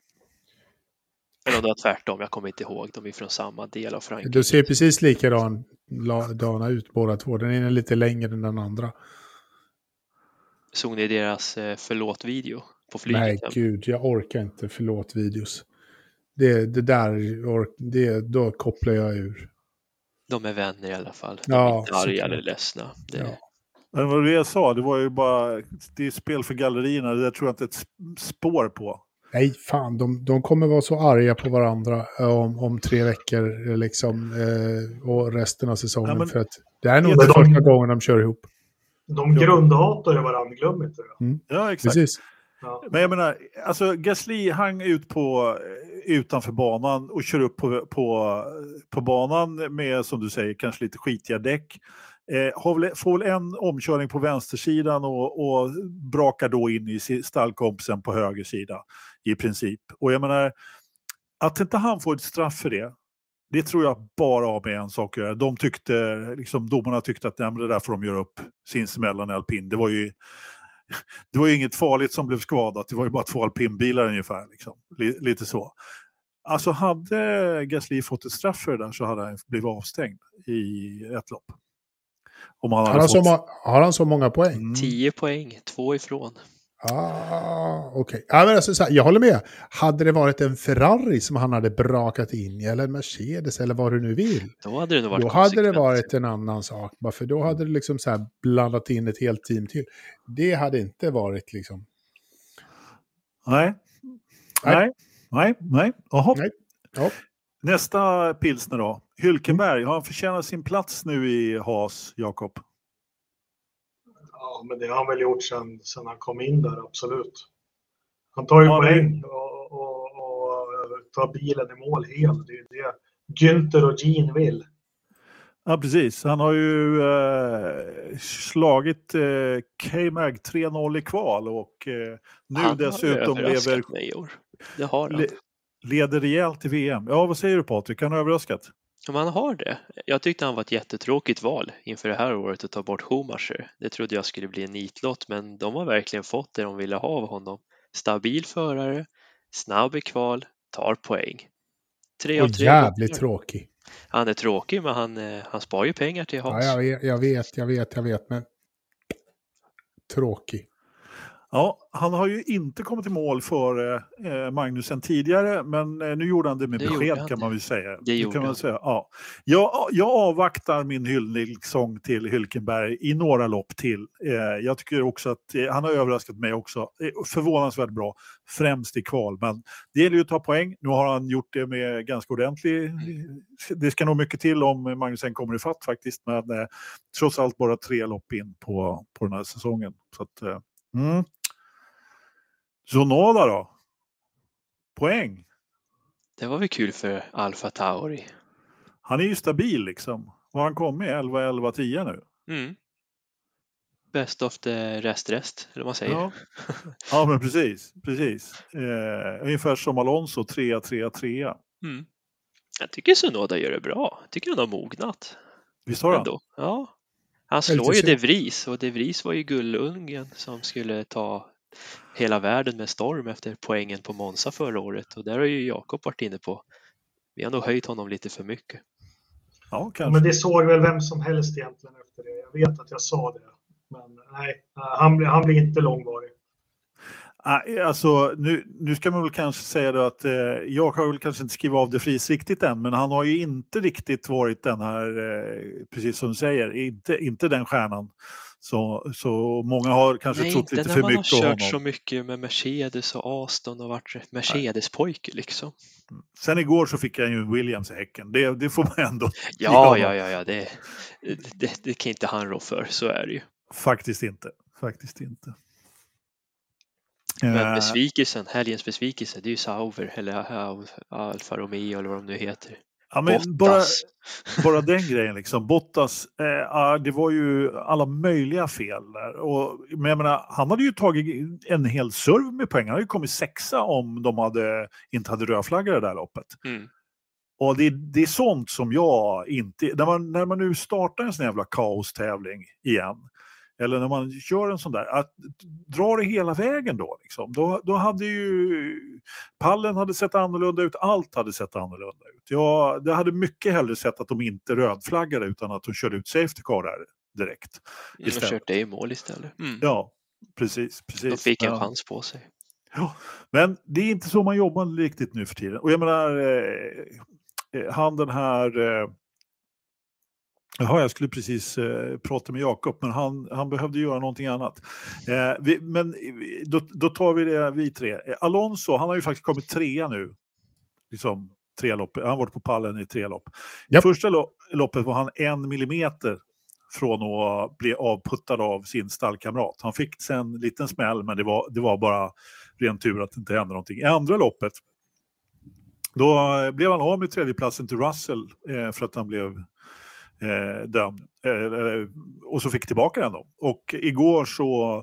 Eller om det var tvärtom, jag kommer inte ihåg. De är från samma del av Frankrike. Du ser precis likadana ut båda två. Den ena är lite längre än den andra. Såg ni deras förlåt-video? Nej gud, jag orkar inte förlåt videos. Det, det där, det, då kopplar jag ur. De är vänner i alla fall. De ja, är inte arga eller ledsna. Det... Ja. Men vad jag sa, det var ju bara, det är spel för gallerierna, det där tror jag inte ett spår på. Nej fan, de, de kommer vara så arga på varandra om, om tre veckor liksom, eh, och resten av säsongen. Nej, men, för att det är nog den de, första gången de kör ihop. De grundhatar ju varandra, glöm inte det. Mm. Ja, exakt. Precis. Men jag menar, alltså Gasly hang ut på utanför banan och kör upp på, på, på banan med, som du säger, kanske lite skitiga däck. Eh, har väl, får väl en omkörning på vänstersidan och, och brakar då in i stallkompisen på höger sida i princip. Och jag menar, att inte han får ett straff för det, det tror jag bara har med en sak att göra. De tyckte, liksom, domarna tyckte att nej, men det där får de göra upp sinsemellan i alpin. Det var ju... Det var ju inget farligt som blev skadat. Det var ju bara två alpinbilar ungefär. Liksom. L- lite så. Alltså hade Gasly fått ett straff för det där, så hade han blivit avstängd i ett lopp. Om han hade har, han fått... ma- har han så många poäng? Mm. Tio poäng, två ifrån. Ah, okej. Okay. Ja, alltså, jag håller med. Hade det varit en Ferrari som han hade brakat in i, eller en Mercedes eller vad du nu vill, då hade det nog varit, då hade det varit en annan sak. För då hade det liksom så här blandat in ett helt team till. Det hade inte varit liksom... Nej. Nej. Nej. Nej. Jaha. Nej. Ja. Nästa pilsner då. Hulkenberg, mm. har han förtjänat sin plats nu i Haas, Jakob? Ja, men det har han väl gjort sedan, sedan han kom in där, absolut. Han tar ju ja, poäng och, och, och tar bilen i mål helt. Det är det Günther och Jean vill. Ja, precis. Han har ju eh, slagit eh, K-Mag tre noll i kval och eh, nu han dessutom lever... Det har han. Le, leder rejält i V M. Ja, vad säger du, Patrik? Han har överraskat. Om han har det. Jag tyckte han var ett jättetråkigt val inför det här året att ta bort Schumacher. Det trodde jag skulle bli en nitlott, men de har verkligen fått det de ville ha av honom. Stabil förare, snabb i kval, tar poäng. Tre av tre. Jävligt tråkig. Han är tråkig, men han, han sparar ju pengar till Haas. Ja, jag, jag vet, jag vet, jag vet, men tråkig. Ja, han har ju inte kommit i mål för eh, Magnussen tidigare, men eh, nu gjorde han det med det besked, kan man väl säga. Det, det gjorde kan man säga. Ja. Jag, jag avvaktar min hyllningssång till Hulkenberg i några lopp till. Eh, jag tycker också att eh, han har överraskat mig också. Eh, förvånansvärt bra, främst i kval. Men det gäller ju att ta poäng. Nu har han gjort det med ganska ordentlig... Mm. Det ska nog mycket till om Magnussen kommer i fatt faktiskt, men eh, trots allt bara tre lopp in på, på den här säsongen. Så att... Eh, mm. Tsunoda då? Poäng. Det var väl kul för Alfa Tauri. Han är ju stabil liksom. Och han kommer i elva elva tio nu. Mm. Best of the rest rest, eller vad man säger. Ja, ja men precis. precis. Eh, ungefär som Alonso, tre tre tre. Mm. Jag tycker Tsunoda gör det bra. Jag tycker han har mognat. Visst har han? Ja. Han slår ju De Vries. Och De Vries var ju gullungen som skulle ta... hela världen med storm efter poängen på Monza förra året, och där har ju Jakob varit inne på, vi har nog höjt honom lite för mycket. Ja, kanske. Men det såg väl vem som helst egentligen efter det. Jag vet att jag sa det, men nej, han, han blir inte långvarig. Alltså, nu, nu ska man väl kanske säga då att eh, jag har väl kanske inte skrivit av det fris riktigt än, men han har ju inte riktigt varit den här, eh, precis som du säger, inte, inte den stjärnan. Så, så många har kanske trott lite för mycket om honom. Nej, inte när man har kört så mycket med Mercedes och Aston och varit Mercedes-pojke liksom. Sen igår så fick jag ju Williams i häcken. Det, det får man ändå... Ja, ja, ja, ja. Det, det, det kan inte han rå för, så är det ju. Faktiskt inte. Faktiskt inte. Men besvikelsen, helgens besvikelse, det är ju Sauber eller Alfa Romeo eller vad de nu heter. Ja, men bara, bara den grejen liksom. Bottas, eh, det var ju alla möjliga fel där. Och, men jag menar, han hade ju tagit en hel serv med poäng. Han hade ju kommit sexa om de hade, inte hade rödflaggor i det där loppet. Mm. Och det, det är sånt som jag inte... När man, när man nu startar en sån jävla kaostävling igen, eller när man gör en sån där, att dra det hela vägen då liksom. Då, då hade ju pallen hade sett annorlunda ut, allt hade sett annorlunda ut. Ja, det hade mycket hellre sett att de inte rödflaggade utan att de körde ut safety car där direkt. De körde det i mål istället. Mm. Ja, precis, precis. De fick en ja. chans på sig. Ja, men det är inte så man jobbar riktigt nu för tiden. Och jag menar, eh, han den här... Eh, Jaha, jag skulle precis eh, prata med Jakob, men han, han behövde göra någonting annat. Eh, vi, men då, då tar vi det, vi tre. Eh, Alonso, han har ju faktiskt kommit trea nu. Liksom, tre lopp. Han har varit på pallen i tre lopp. Yep. Första lo- loppet var han en millimeter från att bli avputtad av sin stallkamrat. Han fick sen en liten smäll, men det var, det var bara ren tur att det inte hände någonting. I andra loppet, då blev han av med tredjeplatsen till Russell eh, för att han blev... Eh, dömd. Eh, och så fick tillbaka den då. Och igår så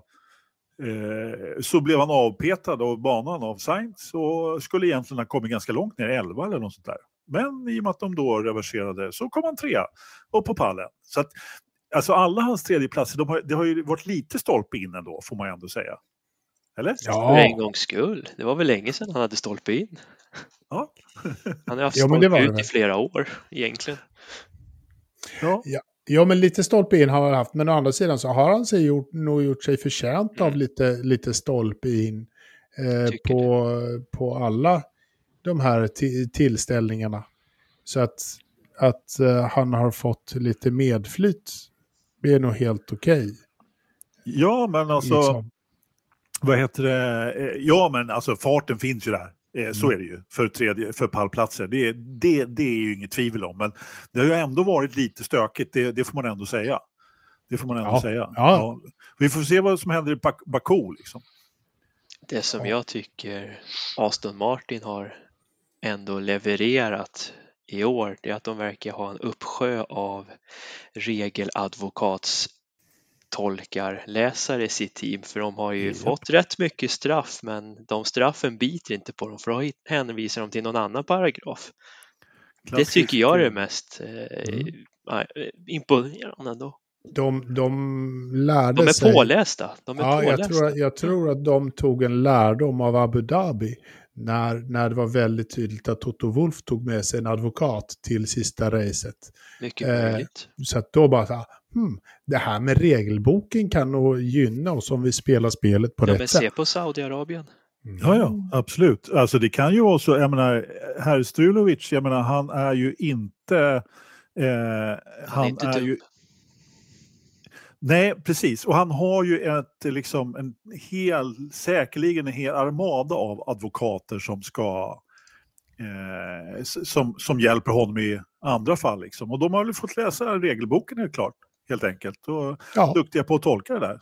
eh, så blev han avpetad av banan av Sainz och skulle egentligen ha kommit ganska långt ner, elva eller något sånt där. Men i och med att de då reverserade så kom han trea och på pallen. Så att, alltså alla hans tredjeplatser, de har, det har ju varit lite stolpe in ändå, får man ju ändå säga. Eller? Ja. För en gångs skull. Det var väl länge sedan han hade stolpe in. Ja. Han har haft ja, stolpe ut det. I flera år egentligen. Ja. Ja, ja, men lite stolp in har han haft. Men å andra sidan så har han sig gjort, nog gjort sig förtjänt av lite, lite stolp in eh, på, på alla de här t- tillställningarna. Så att, att eh, han har fått lite medflytt, det är nog helt okej. Okay. Ja, men alltså liksom. Vad heter det? Ja, men alltså farten finns ju där. Så är det ju för, tredje, för pallplatser. Det, det, det är ju inget tvivel om. Men det har ju ändå varit lite stökigt. Det, det får man ändå säga. Det får man ändå ja. säga. Ja. Ja. Vi får se vad som händer i Baku liksom. Det som jag tycker Aston Martin har ändå levererat i år, det är att de verkar ha en uppsjö av regeladvokatstolkar, läsare i sitt team. För de har ju mm. fått rätt mycket straff, men de straffen biter inte på dem, för då hänvisar de till någon annan paragraf. Klassisk. Det tycker jag är det mest eh, mm. imponerande då. De, de lärde sig. De är sig. pålästa. De är ja, pålästa. Jag, tror att, jag tror att de tog en lärdom av Abu Dhabi när, när det var väldigt tydligt att Toto Wolff tog med sig en advokat till sista racet. Mycket möjligt. Eh, så att då bara så här, hmm, det här med regelboken kan nog gynna oss om vi spelar spelet på ja, rätt sätt. Ja, men se på Saudiarabien. Mm. Ja, ja, absolut. Alltså det kan ju vara så, jag menar, herr Strulovic, jag menar, han är ju inte... Eh, han, han är inte är ju... Nej, precis. Och han har ju ett, liksom, en hel, säkerligen en hel armada av advokater som ska eh, som, som hjälper honom i andra fall. Liksom. Och de har väl fått läsa regelboken helt klart, helt enkelt. Och ja. duktiga på att tolka det där.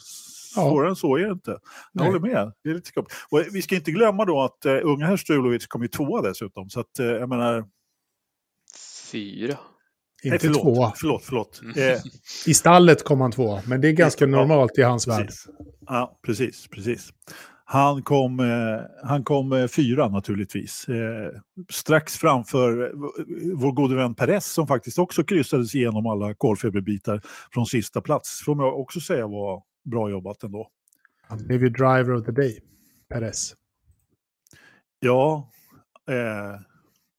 Svårare ja. än så är det inte. Jag Nej. håller med. Det är lite skumt. Och vi ska inte glömma då att uh, unga herr Strulovic kom ju tvåa dessutom. Så att, uh, jag menar... Fyra. Inte Nej, förlåt, två. Förlåt, förlåt. Mm. Eh, I stallet kom han två, men det är ganska ja, normalt i hans precis. värld. Ja, precis, precis. Han kom, eh, han kom eh, fyra naturligtvis. Eh, strax framför eh, vår gode vän Perez som faktiskt också kryssades igenom alla kolfiberbitar från sista plats. Får jag också säga var bra jobbat ändå. Han blev ju driver of the day, Perez. Ja, eh,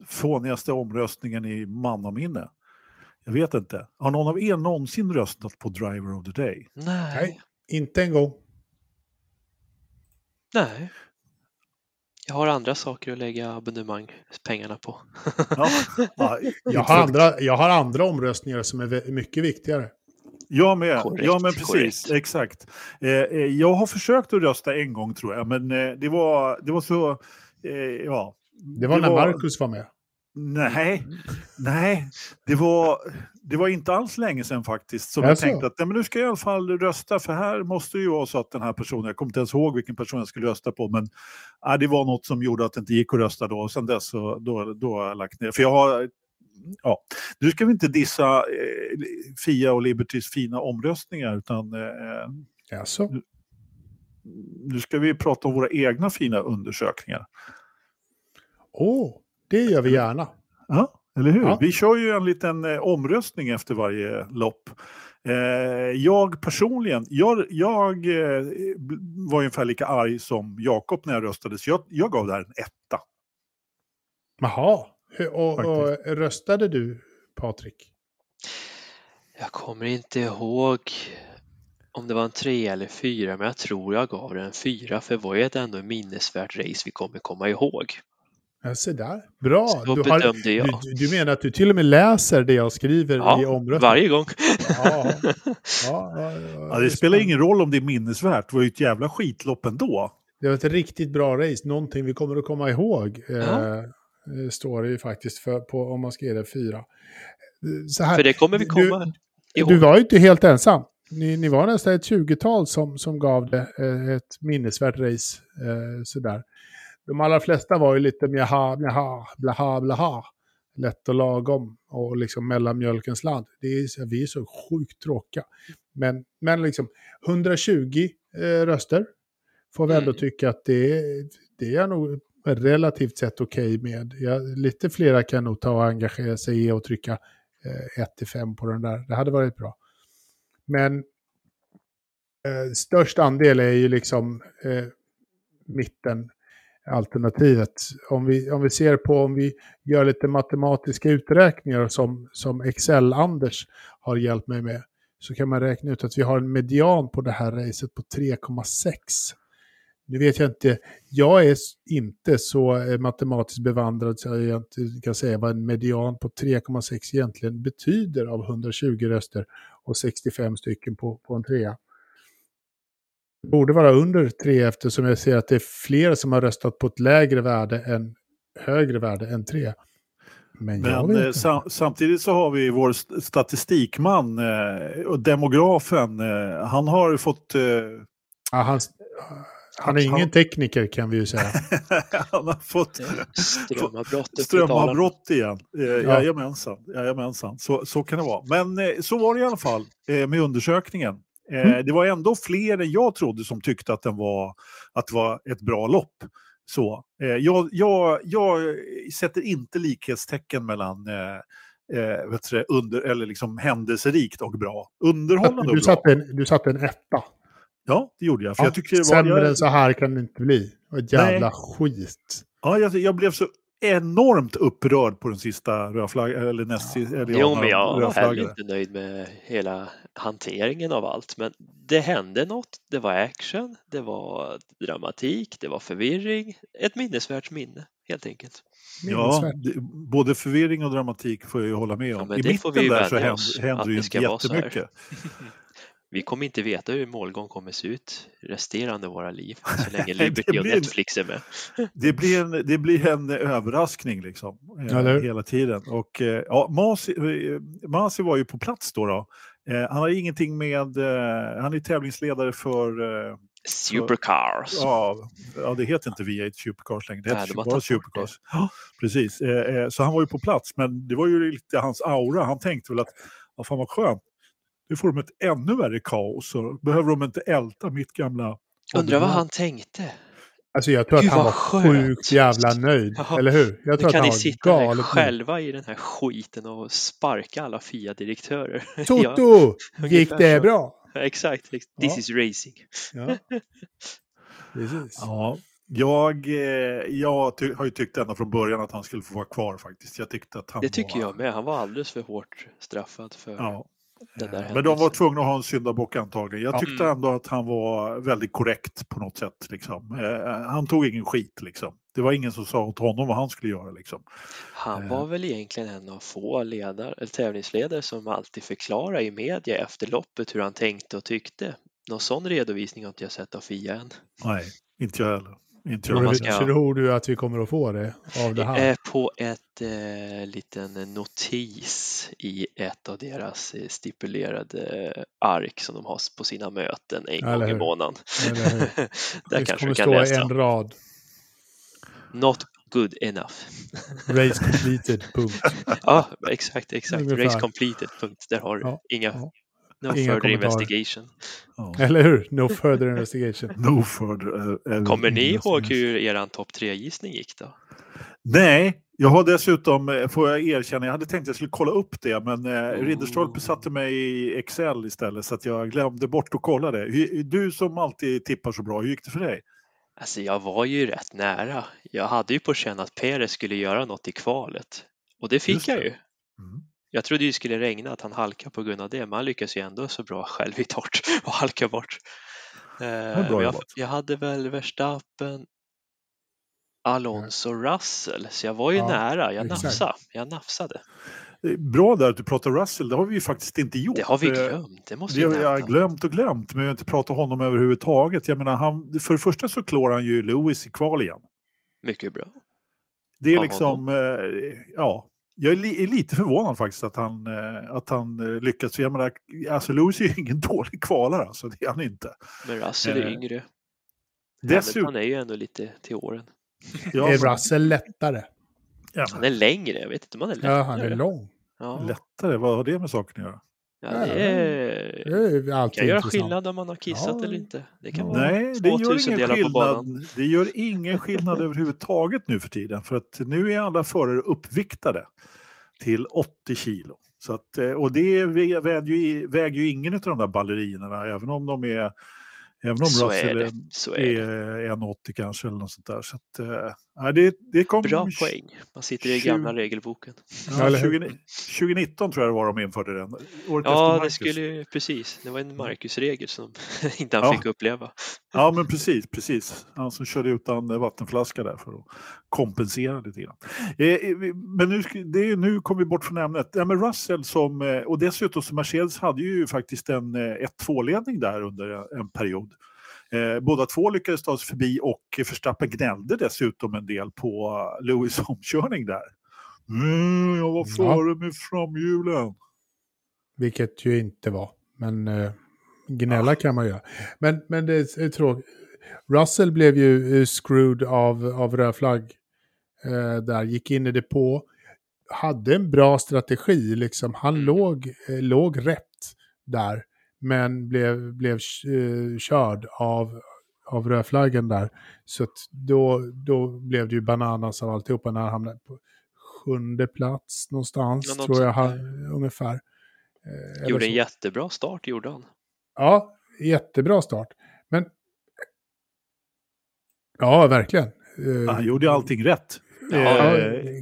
fånigaste omröstningen i mannaminne. Jag vet inte. Har någon av er någonsin röstat på Driver of the Day? Nej. Nej, inte en gång. Nej. Jag har andra saker att lägga abonnemangspengarna på. Ja. Ja, jag, har andra, jag har andra omröstningar som är mycket viktigare. Jag med. Korrekt, ja, men precis. Korrekt. Exakt. Eh, eh, jag har försökt att rösta en gång tror jag, men eh, det, var, det var så... Eh, ja. Det var det när var... Marcus var med. Nej, nej. Det var, det var inte alls länge sedan faktiskt som jag, jag tänkte att nej, men nu ska jag i alla fall rösta, för här måste ju vara så att den här personen, jag kommer inte ens ihåg vilken person jag skulle rösta på, men ja, det var något som gjorde att det inte gick att rösta då, och sen dess så, då, då har jag lagt ner. För jag har, ja, nu ska vi inte dissa eh, F I A och Libertys fina omröstningar, utan eh, nu, nu ska vi prata om våra egna fina undersökningar. Åh! Oh. Det gör vi gärna. Ja, eller hur? Ja. Vi kör ju en liten eh, omröstning efter varje lopp. Eh, jag personligen, jag, jag eh, var ungefär lika arg som Jakob när jag röstade. Så jag, jag gav det här en etta. Jaha. Och, och röstade du, Patrik? Jag kommer inte ihåg om det var en tre eller fyra. Men jag tror jag gav det en fyra. För det var ju ett ändå minnesvärt race vi kommer komma ihåg. Ja, så där. Bra. Du, har, du, du menar att du till och med läser det jag skriver ja, i omröstningen? Varje gång. Ja, ja, ja, ja, det, det spelar ingen roll om det är minnesvärt. Det var ju ett jävla skitlopp ändå. Det var ett riktigt bra race. Någonting vi kommer att komma ihåg. Ja. Eh, står det ju faktiskt för, på, om man ska ge det fyra. Så här, för det kommer vi komma du, ihåg. Du var ju inte helt ensam. Ni, ni var nästan ett tjugotal som, som gav det eh, ett minnesvärt race. Eh, sådär. De allra flesta var ju lite mjaha, mjaha, blaha, blaha. Lätt och lagom. Och liksom mellanmjölkens land. Det är, vi är så sjukt tråkiga. Men, men liksom hundratjugo eh, röster. Får väl ändå tycka att det, det är nog relativt sett okej okay med. Jag, lite flera kan nog ta och engagera sig i och trycka eh, ett till fem på den där. Det hade varit bra. Men eh, störst andel är ju liksom eh, mitten. Alternativet. Om vi, om vi ser på, om vi gör lite matematiska uträkningar som, som Excel-Anders har hjälpt mig med, så kan man räkna ut att vi har en median på det här racet på tre komma sex. Nu vet jag inte, jag är inte så matematiskt bevandrad så jag inte kan säga vad en median på tre komma sex egentligen betyder av hundratjugo röster och sextiofem stycken på, på en trea. Det borde vara under tre eftersom jag ser att det är fler som har röstat på ett lägre värde än högre värde än tre. Men, Men eh, sam- samtidigt så har vi vår st- statistikman eh, och demografen. Eh, han har fått... Eh, ja, han, han är han, ingen tekniker kan vi ju säga. Han har fått strömavbrott, strömavbrott igen. Eh, ja. Jajamensan, jajamensan. Så, så kan det vara. Men eh, så var det i alla fall eh, med undersökningen. Eh, mm. Det var ändå fler än jag trodde som tyckte att, den var, att det var ett bra lopp. Så, eh, jag, jag, jag sätter inte likhetstecken mellan eh, eh, vet du, under, eller liksom händelserikt och bra. Underhållande du satt och bra. En, du satt en etta. Ja, det gjorde jag. För ja, jag tycker det var, sämre jag, än så här kan det inte bli. Ett jävla nej. skit. Ja, jag, jag blev så enormt upprörd på den sista röda flaggan. Eller näst, ja. eller jo, men jag är inte nöjd med hela hanteringen av allt. Men det hände något. Det var action. Det var dramatik. Det var förvirring. Ett minnesvärt minne, helt enkelt. Ja, det, både förvirring och dramatik får jag ju hålla med om. Ja, I mitten där så händer, händer ju inte jättemycket. Vi kommer inte veta hur målgång kommer se ut resterande av våra liv så länge Liberty och Netflix är med. det, blir en, det blir en överraskning liksom eh, hela tiden. Och eh, ja, Masi, Masi var ju på plats då. då. Eh, han har ingenting med eh, han är tävlingsledare för eh, Supercars. Ja, ja, det heter inte V åtta Supercars längre. Det heter Nej, bara Supercars. Ja, precis. Eh, eh, så han var ju på plats, men det var ju lite hans aura. Han tänkte väl att vad fan var skönt. Nu får de ett ännu värre kaos och behöver de inte älta mitt gamla... Undrar vad han tänkte. Alltså jag tror Gud, att han var sjukt jävla nöjd, Jaha. eller hur? Jag tror nu kan att ni sitta där själva i den här skiten och sparka alla F I A-direktörer. Toto! Ja. Gick det bra? Ja, exakt. This ja. is racing. Ja. Precis. Ja. Jag, jag ty- har ju tyckt ända från början att han skulle få vara kvar faktiskt. Jag tyckte att han det tycker var... jag med. Han var alldeles för hårt straffad för... Ja. Men de var tvungna att ha en syndabock antagligen. Jag tyckte mm. ändå att han var väldigt korrekt på något sätt. Liksom. Eh, han tog ingen skit. Liksom. Det var ingen som sa åt honom vad han skulle göra. Liksom. Han var eh. väl egentligen en av få ledare, eller tävlingsledare som alltid förklarar i media efter loppet hur han tänkte och tyckte. Någon sån redovisning har inte jag sett av F I A än. Nej, inte jag heller. Inte jag ska... Tror du att vi kommer att få det av det här? På ett eh, liten notis i ett av deras stipulerade ark som de har på sina möten en Eller gång hur? i månaden. Där det kanske vi kan läsa. En rad. Not good enough. Race completed, punkt. Ja, exakt, exakt. Ungefär. Race completed, punkt. Där har du ja, inga... Ja. No Inga further kommentarer. investigation. Ja. Eller hur? No further investigation. no further, uh, Kommer ni ihåg hur eran topp tre gissning gick då? Nej, jag har dessutom, får jag erkänna, jag hade tänkt att jag skulle kolla upp det. Men eh, oh. Riddestolpe satte mig i Excel istället så att jag glömde bort att kolla det. Du som alltid tippar så bra, hur gick det för dig? Alltså jag var ju rätt nära. Jag hade ju på känn att Perez skulle göra något i kvalet. Och det fick Just jag det. ju. Mm. Jag trodde ju skulle regna att han halkade på grund av det. Men han lyckas ju ändå så bra själv i torrt och halka bort. Jag, jag hade väl Verstappen, Alonso, Russell. Så jag var ju ja, nära. Jag nafsade. jag nafsade. Bra där att du pratar Russell. Det har vi ju faktiskt inte gjort. Det har vi glömt. Det måste det vi har glömt och glömt. Men vi har inte pratat honom överhuvudtaget. Jag menar, han, för det första så klår han ju Lewis i kval igen. Mycket bra. Det är av liksom, honom. ja... Jag är lite förvånad faktiskt att han, att han lyckats. Jag menar, alltså Lewis är ju ingen dålig kvalare. Alltså, det är han inte. Men Russell är eh, yngre. Dessutom... Han är ju ändå lite till åren. Ja, är Russell lättare? Ja, men... Han är längre. Jag vet inte om han är lättare. Ja, han är lång. Ja. Lättare? Vad har det med saken att göra? Ja, det är... det är alltid kan göra intressant. Skillnad om man har kissat ja. eller inte. Det kan vara Nej, det gör ingen skillnad. Det gör ingen skillnad överhuvudtaget nu för tiden. För att nu är alla förare uppviktade till åttio kilo. Så att, och det väger ju, väger ju ingen av de där ballerinerna. Även om de är... Även om Russell är, är, är en åttio kanske eller något sånt där. Så att, äh, det, det kom Bra tjugo... poäng. Man sitter i gamla regelboken. Ja, tjugo nitton tror jag det var de införde den. Året ja, det skulle precis. Det var en Marcus-regel som inte han ja. fick uppleva. Ja, men precis. precis. Han som körde utan vattenflaska där för att kompensera lite grann. Men nu, det, nu kom vi bort från ämnet. Ja, men Russell som, och dessutom som Mercedes hade ju faktiskt en ett två-ledning där under en period. Eh, båda två lyckades ta sig förbi och Verstappen gnällde dessutom en del på Lewis omkörning där. Mm, jag var före ja. med framhjulen. Vilket ju inte var. Men eh, gnälla ah. kan man göra. Men, men det är, är tråkigt. Russell blev ju screwed av, av röd flagg. Eh, där gick in i depå. Hade en bra strategi. Liksom. Han mm. låg, eh, låg rätt där. Men blev, blev eh, körd av... av rödflaggen där, så att då, då blev det ju bananas av alltihopa när han hamnade på sjunde plats någonstans, ja, tror jag han, ungefär. Eh, gjorde en jättebra start, gjorde han. Ja, jättebra start. Men ja, verkligen. Eh, han gjorde allting rätt. Eh, ja,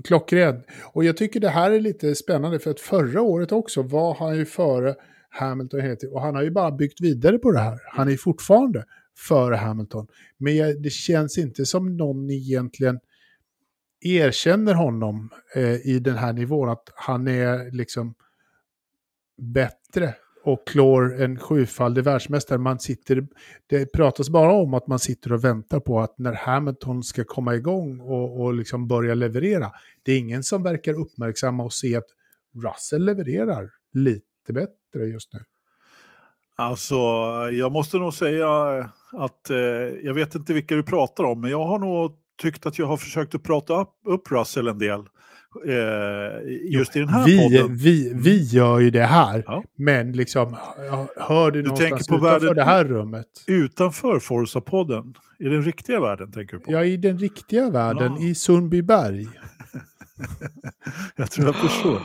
klockred. Och jag tycker det här är lite spännande, för att förra året också var han ju före Hamilton heter, och han har ju bara byggt vidare på det här. Han är ju fortfarande före Hamilton. Men det känns inte som någon egentligen erkänner honom eh, i den här nivån, att han är liksom bättre och klår en sjufaldig världsmästare. Man sitter, det pratas bara om att man sitter och väntar på att när Hamilton ska komma igång och, och liksom börja leverera. Det är ingen som verkar uppmärksamma och se att Russell levererar lite bättre just nu. Alltså, jag måste nog säga att eh, jag vet inte vilka du pratar om, men jag har nog tyckt att jag har försökt att prata upp, upp Russell en del eh, just jo, i den här vi, podden. Vi, vi gör ju det här, ja. Men liksom, hör du, du någonstans på utanför världen, det här rummet? Utanför Forza-podden, i den riktiga världen tänker du på? Ja, i den riktiga världen, ja. I Sundbyberg. jag tror jag förstår.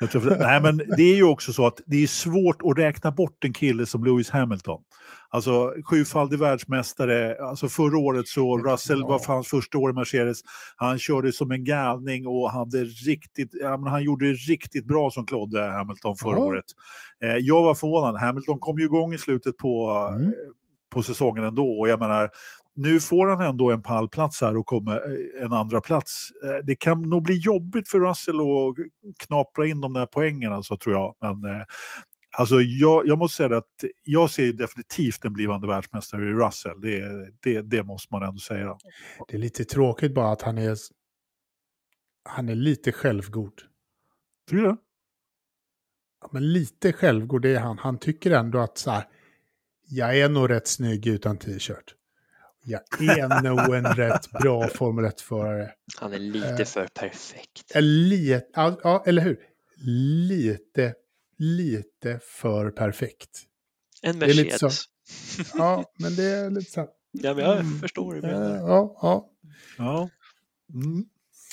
Jag tror för... Nej, men det är ju också så att det är svårt att räkna bort en kille som Lewis Hamilton. Alltså sjufaldig världsmästare. Alltså förra året så Russell var för hans första år i Mercedes. Han körde som en galning och han hade riktigt, ja, men han gjorde det riktigt bra som klodde Hamilton förra oh. året. Eh, jag var förvånad. Hamilton kom ju igång i slutet på mm. på säsongen ändå, och jag menar, nu får han ändå en pallplats här och kommer en andra plats. Det kan nog bli jobbigt för Russell att knapra in de där poängen, alltså, tror jag. Men alltså, jag, jag måste säga att jag ser definitivt en blivande världsmästare i Russell. Det, det, det måste man ändå säga. Det är lite tråkigt bara att han är han är lite självgod. Tror du det? Ja, men lite självgod det är han. Han tycker ändå att så här, jag är nog rätt snygg utan t-shirt. Jag är nog en rätt bra Formel ett-förare. Han är lite eh, för perfekt. Lite, ja, eller hur? Lite, lite för perfekt. En Mercedes. Så, ja, men det är lite så. Ja, men jag mm, förstår det. Eh, ja, ja. Ja. Mm.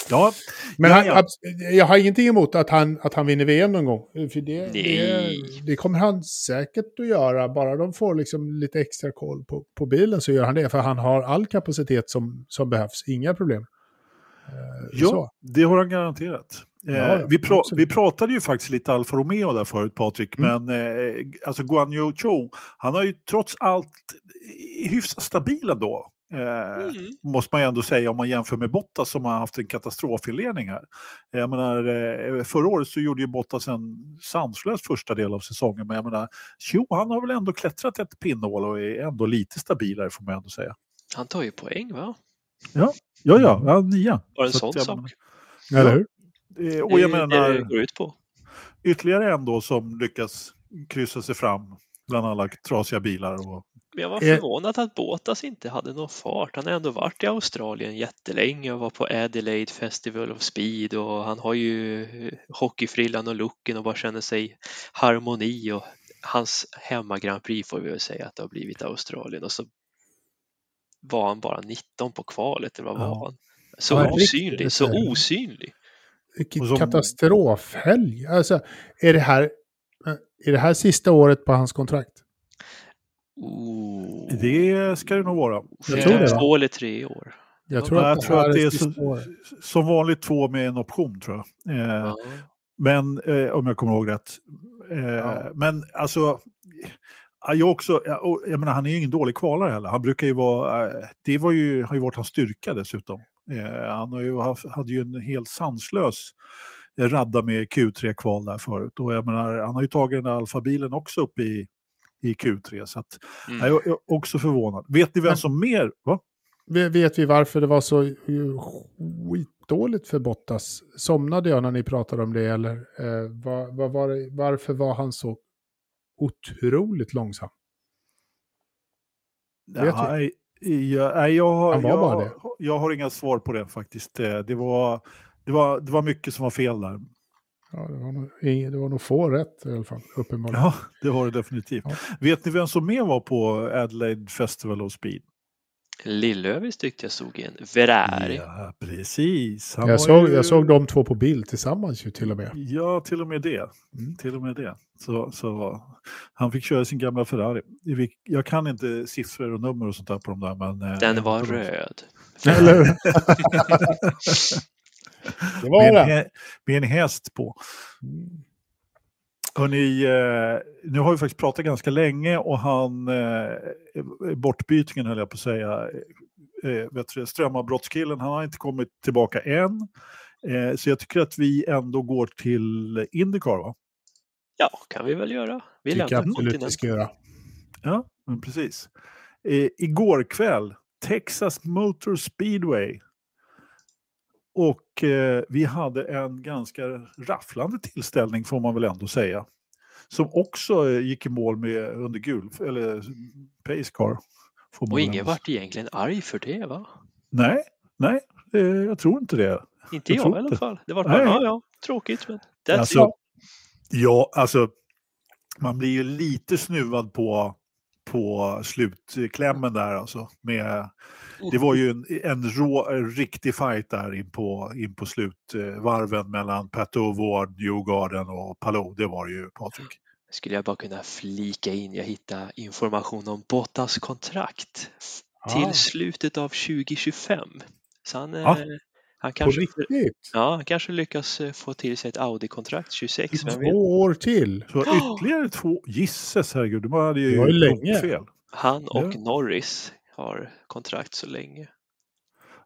Ja. Men han, ja, ja. jag har ingenting emot att han, att han vinner V M någon gång. För det, det, det kommer han säkert att göra. Bara de får liksom lite extra koll på, på bilen så gör han det. För han har all kapacitet som, som behövs. Inga problem. Eh, ja, så. Det har han garanterat. Eh, ja, vi, pra- vi pratade ju faktiskt lite Alfa Romeo där förut, Patrik. Mm. Men eh, alltså Guan Yu Zhou, han har ju trots allt hyfsat stabil ändå. Mm. Eh, måste man ju ändå säga om man jämför med Bottas som har haft en katastrofinledning här. Jag menar, eh, förra året så gjorde ju Bottas en sanslös första del av säsongen, men jag menar, jo, han har väl ändå klättrat ett pinnhål och är ändå lite stabilare får man ändå säga. Han tar ju poäng, va? Ja, ja, ja, ja nia. Var en så sån att, sak? Menar, eller hur? Eh, och jag menar, det går ut på ytterligare en då som lyckas kryssa sig fram bland alla trasiga bilar och... Men jag var förvånad att Bottas inte hade någon fart. Han har ändå varit i Australien jättelänge och var på Adelaide Festival of Speed, och han har ju hockeyfrillan och looken och bara känner sig harmoni, och hans hemma Grand Prix får vi väl säga att det har blivit Australien, och så var han bara nitton på kvalet, eller vad var ja. han? Så ja, osynlig, så osynlig. Vilken katastrofhelg. Alltså, är det här är det här sista året på hans kontrakt? Oh. Det ska det nog vara. Jag tror det, två eller tre år. Jag tror, jag att, tror att det är så, som vanligt två med en option, tror jag. Eh, ja. Men eh, om jag kommer ihåg rätt. Eh, ja. Men alltså, jag också. Jag, jag menar, han är ju ingen dålig kvalare heller. Han brukar ju vara. Det var ju har ju varit hans styrka dessutom. Eh, han har ju haft, hade ju en helt sanslös radda med Q tre-kval där förut. Och jag menar, han har ju tagit den alfabilen också upp i. I Q tre, så att, mm. jag är också förvånad. Vet ni vem men, som mer? Va? vet vi varför det var så skitdåligt för Bottas? Somnade jag när ni pratade om det? Eller eh, var, var, var, varför var han så otroligt långsam? Nej, jag, jag, jag, jag har inga svar på det faktiskt. Det var, det var, det var mycket som var fel där. Ja, det var nog, det var nog få rätt i alla fall, uppenbarligen. Ja, det var det definitivt. Ja. Vet ni vem som mer var på Adelaide Festival of Speed? Lillövis tyckte jag såg en Verari. Ja, precis. Han jag, såg, ju... jag såg de två på bild tillsammans ju till och med. Ja, till och med det. Mm. Till och med det. Så, så han fick köra sin gamla Ferrari. Jag kan inte siffror och nummer och sånt där på dem där. Men, den var röd. Eller det var med, en, med en häst på. Och ni, eh, nu har vi faktiskt pratat ganska länge och han eh, bortbytningen höll jag på att säga, eh, vet du, strömavbrottskillen, han har inte kommit tillbaka än, eh, så jag tycker att vi ändå går till Indycar, va? Ja, kan vi väl göra. Vi lämnar absolut vi ska göra. Ja, men precis. Eh, igår kväll, Texas Motor Speedway. Och eh, vi hade en ganska rafflande tillställning får man väl ändå säga. Som också eh, gick i mål med under gul, eller pacecar. Och ingen vart egentligen arg för det, va? Nej, nej, eh, jag tror inte det. Inte jag, jag i alla fall. Det var bara, ja, ja, tråkigt. Men that's alltså, it. Ja, alltså man blir ju lite snuvad på... på slutklämmen där alltså. Med, det var ju en, en rå, en riktig fight där in på, in på slutvarven mellan Pato O'Ward, Newgarden och Palou. Det var ju, Patrik. Skulle jag bara kunna flika in, jag hittade information om Bottas kontrakt ah. till slutet av tjugo tjugofem. Så han, ah. han, kanske, ja, han kanske lyckas få till sig ett Audi-kontrakt tjugosex. Två år till. Så ytterligare två, gisses herregud, de hade ju, det var ju länge. Fel. Han och ja. Norris har kontrakt så länge.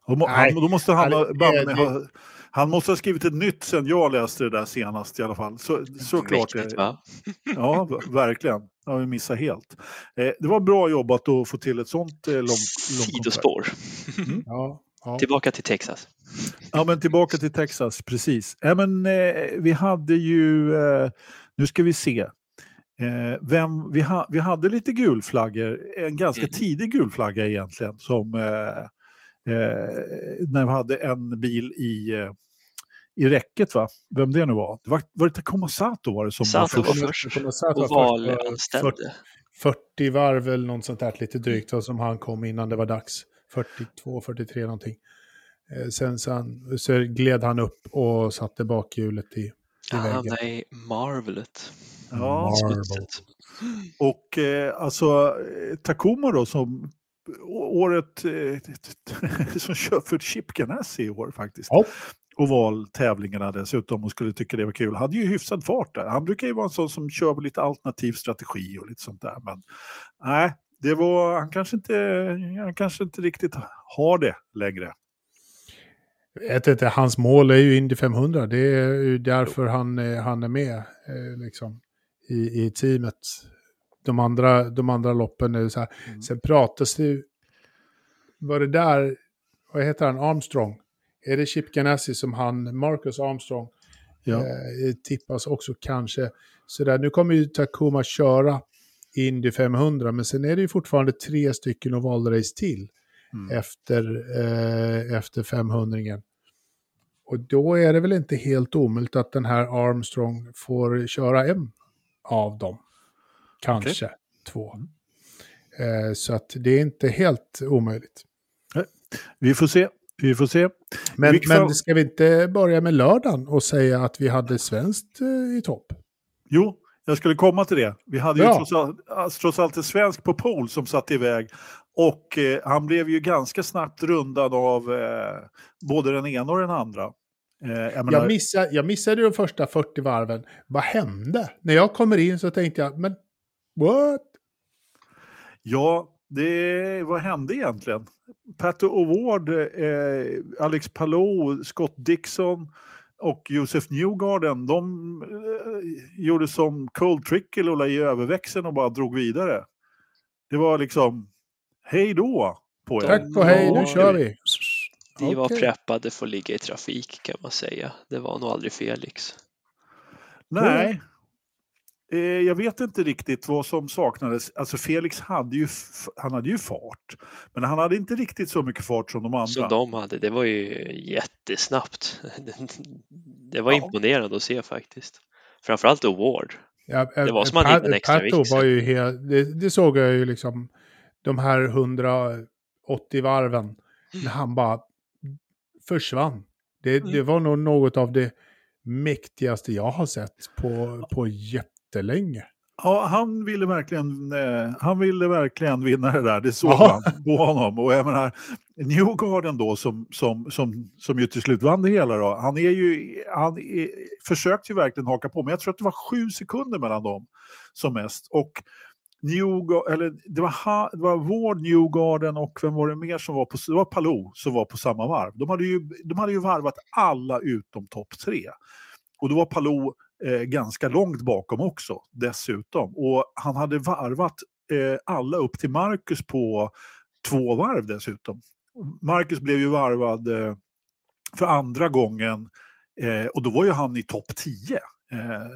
Han, Nej. Då måste han, Nej, det, det, ha, han måste ha skrivit ett nytt sen jag läste det där senast i alla fall. Så, så klart det. Ja, verkligen. Ja, vi missar helt. Eh, det var bra jobbat att få till ett sånt eh, långt kontrakt. Sidospår. Mm. Ja. Ja. Tillbaka till Texas. Ja, men tillbaka till Texas, precis. Ja, men, eh, vi hade ju, eh, nu ska vi se, eh, vem, vi, ha, vi hade lite gulflaggor, en ganska mm. tidig gulflagga egentligen, som eh, eh, när vi hade en bil i, eh, i räcket, va? Vem det nu var. Det var, var det Takuma Sato var det som Sato var först, ovalanställde. fyrtio varv eller något sånt där lite drygt, va, som han kom innan det var dags. fyrtiotvå fyrtiotre någonting. Eh, sen så, han, så gled han upp och satte bakhjulet i, i ja, väggen. Han är marvelet. Ja, Marvel. Och eh, alltså Takuma då som året eh, som kör för Chip Ganassi i år faktiskt. Ja. Ovaltävlingarna dessutom och skulle tycka det var kul. Han hade ju hyfsad fart där. Han brukar ju vara en sån som kör på lite alternativ strategi och lite sånt där. Men nej. Det var, han kanske inte, han kanske inte riktigt har det längre. Ett, ett, hans mål är ju Indy femhundra. Det är ju därför han, han är med liksom, i, i teamet. De andra, de andra loppen nu så här. Mm. Sen pratas det ju, var det där, vad heter han, Armstrong? Är det Chip Ganassi som han, Marcus Armstrong, ja. eh, tippas också kanske. Så där, nu kommer ju Takuma köra Indy femhundra, men sen är det ju fortfarande tre stycken ovalrace till mm. efter, eh, efter femhundringen. Och då är det väl inte helt omöjligt att den här Armstrong får köra en av dem. Kanske okay. två. Mm. Eh, så att det är inte helt omöjligt. Nej. Vi får se. Vi får se. Men, vi får... men ska vi inte börja med lördagen och säga att vi hade svenskt eh, i topp? Jo, jag skulle komma till det. Vi hade ju ja. trots, allt, trots allt en svensk på pol som satt iväg. Och eh, han blev ju ganska snabbt rundad av eh, både den ena och den andra. Eh, jag, menar... jag, missade, jag missade de första fyrtio varven. Vad hände? När jag kommer in så tänkte jag, men what? Ja, det, vad hände egentligen? Pato O'Ward, eh, Alex Palou, Scott Dixon... och Josef Newgarden, de eh, gjorde som cold trickle och la i överväxeln och bara drog vidare. Det var liksom, hej då! på er. Tack och hej, nu kör vi. Vi var okay. preppade för att ligga i trafik kan man säga. Det var nog aldrig Felix. Nej. Eh, jag vet inte riktigt vad som saknades. Alltså Felix hade ju, han hade ju fart. Men han hade inte riktigt så mycket fart som de andra. Som de hade. Det var ju jättesnabbt. Det var ja. imponerande att se faktiskt. Framförallt O'Ward. Ja, det var som han hittade en extra var ju helt, det, det såg jag ju liksom. De här hundraåttio varven. Mm. När han bara försvann. Det, mm. det var nog något av det mäktigaste jag har sett på, på jättelänge. Ja, han ville verkligen eh, han ville verkligen vinna det där. Det såg ja. han på honom. Och jag menar, Newgarden då som, som, som, som ju till slut vann det hela då. Han, är ju, han är, försökte ju verkligen haka på. Men jag tror att det var sju sekunder mellan dem som mest. Och Newgarden, eller det var, ha, det var Ward, Newgarden och vem var det mer som var på, det var Palou som var på samma varv. De hade ju, de hade ju varvat alla utom topp tre. Och då var Palou eh, ganska långt bakom också dessutom. Och han hade varvat eh, alla upp till Marcus på två varv dessutom. Marcus blev ju varvad eh, för andra gången eh, och då var ju han i topp tio. Eh,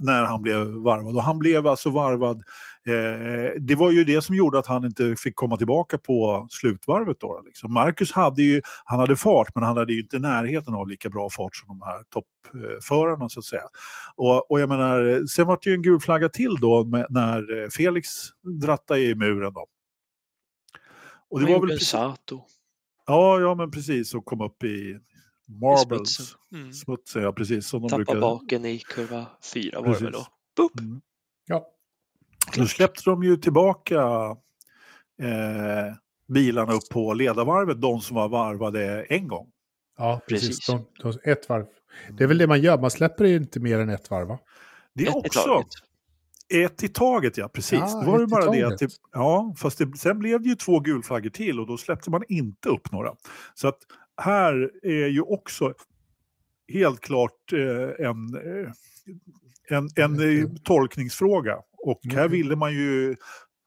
när han blev varvad. Och han blev alltså varvad. Eh, det var ju det som gjorde att han inte fick komma tillbaka på slutvarvet då. Liksom. Marcus hade ju, han hade fart, men han hade ju inte närheten av lika bra fart som de här toppförarna så att säga. Och, och jag menar, sen var det ju en gul flagga till då med, när Felix drattade i muren då. Och det var väl precis, ja, ja, men precis och kom upp i Marbles, mm. smuts, ja, precis som de Tappa brukar. Baken i kurva fyra var det då. Boop. Mm. Ja. Nu släppte de ju tillbaka eh, bilarna upp på ledarvarvet, de som var varvade en gång. Ja, precis. De, de, ett varv. Det är väl det man gör, man släpper ju inte mer än ett varv va? Det är också. Ett i taget, ja, precis. Ja, det var ju bara det att det, ja, fast det, sen blev det ju två gulflaggor till och då släppte man inte upp några. Så att här är ju också helt klart eh, en, en, en mm. tolkningsfråga. Och mm. här ville man ju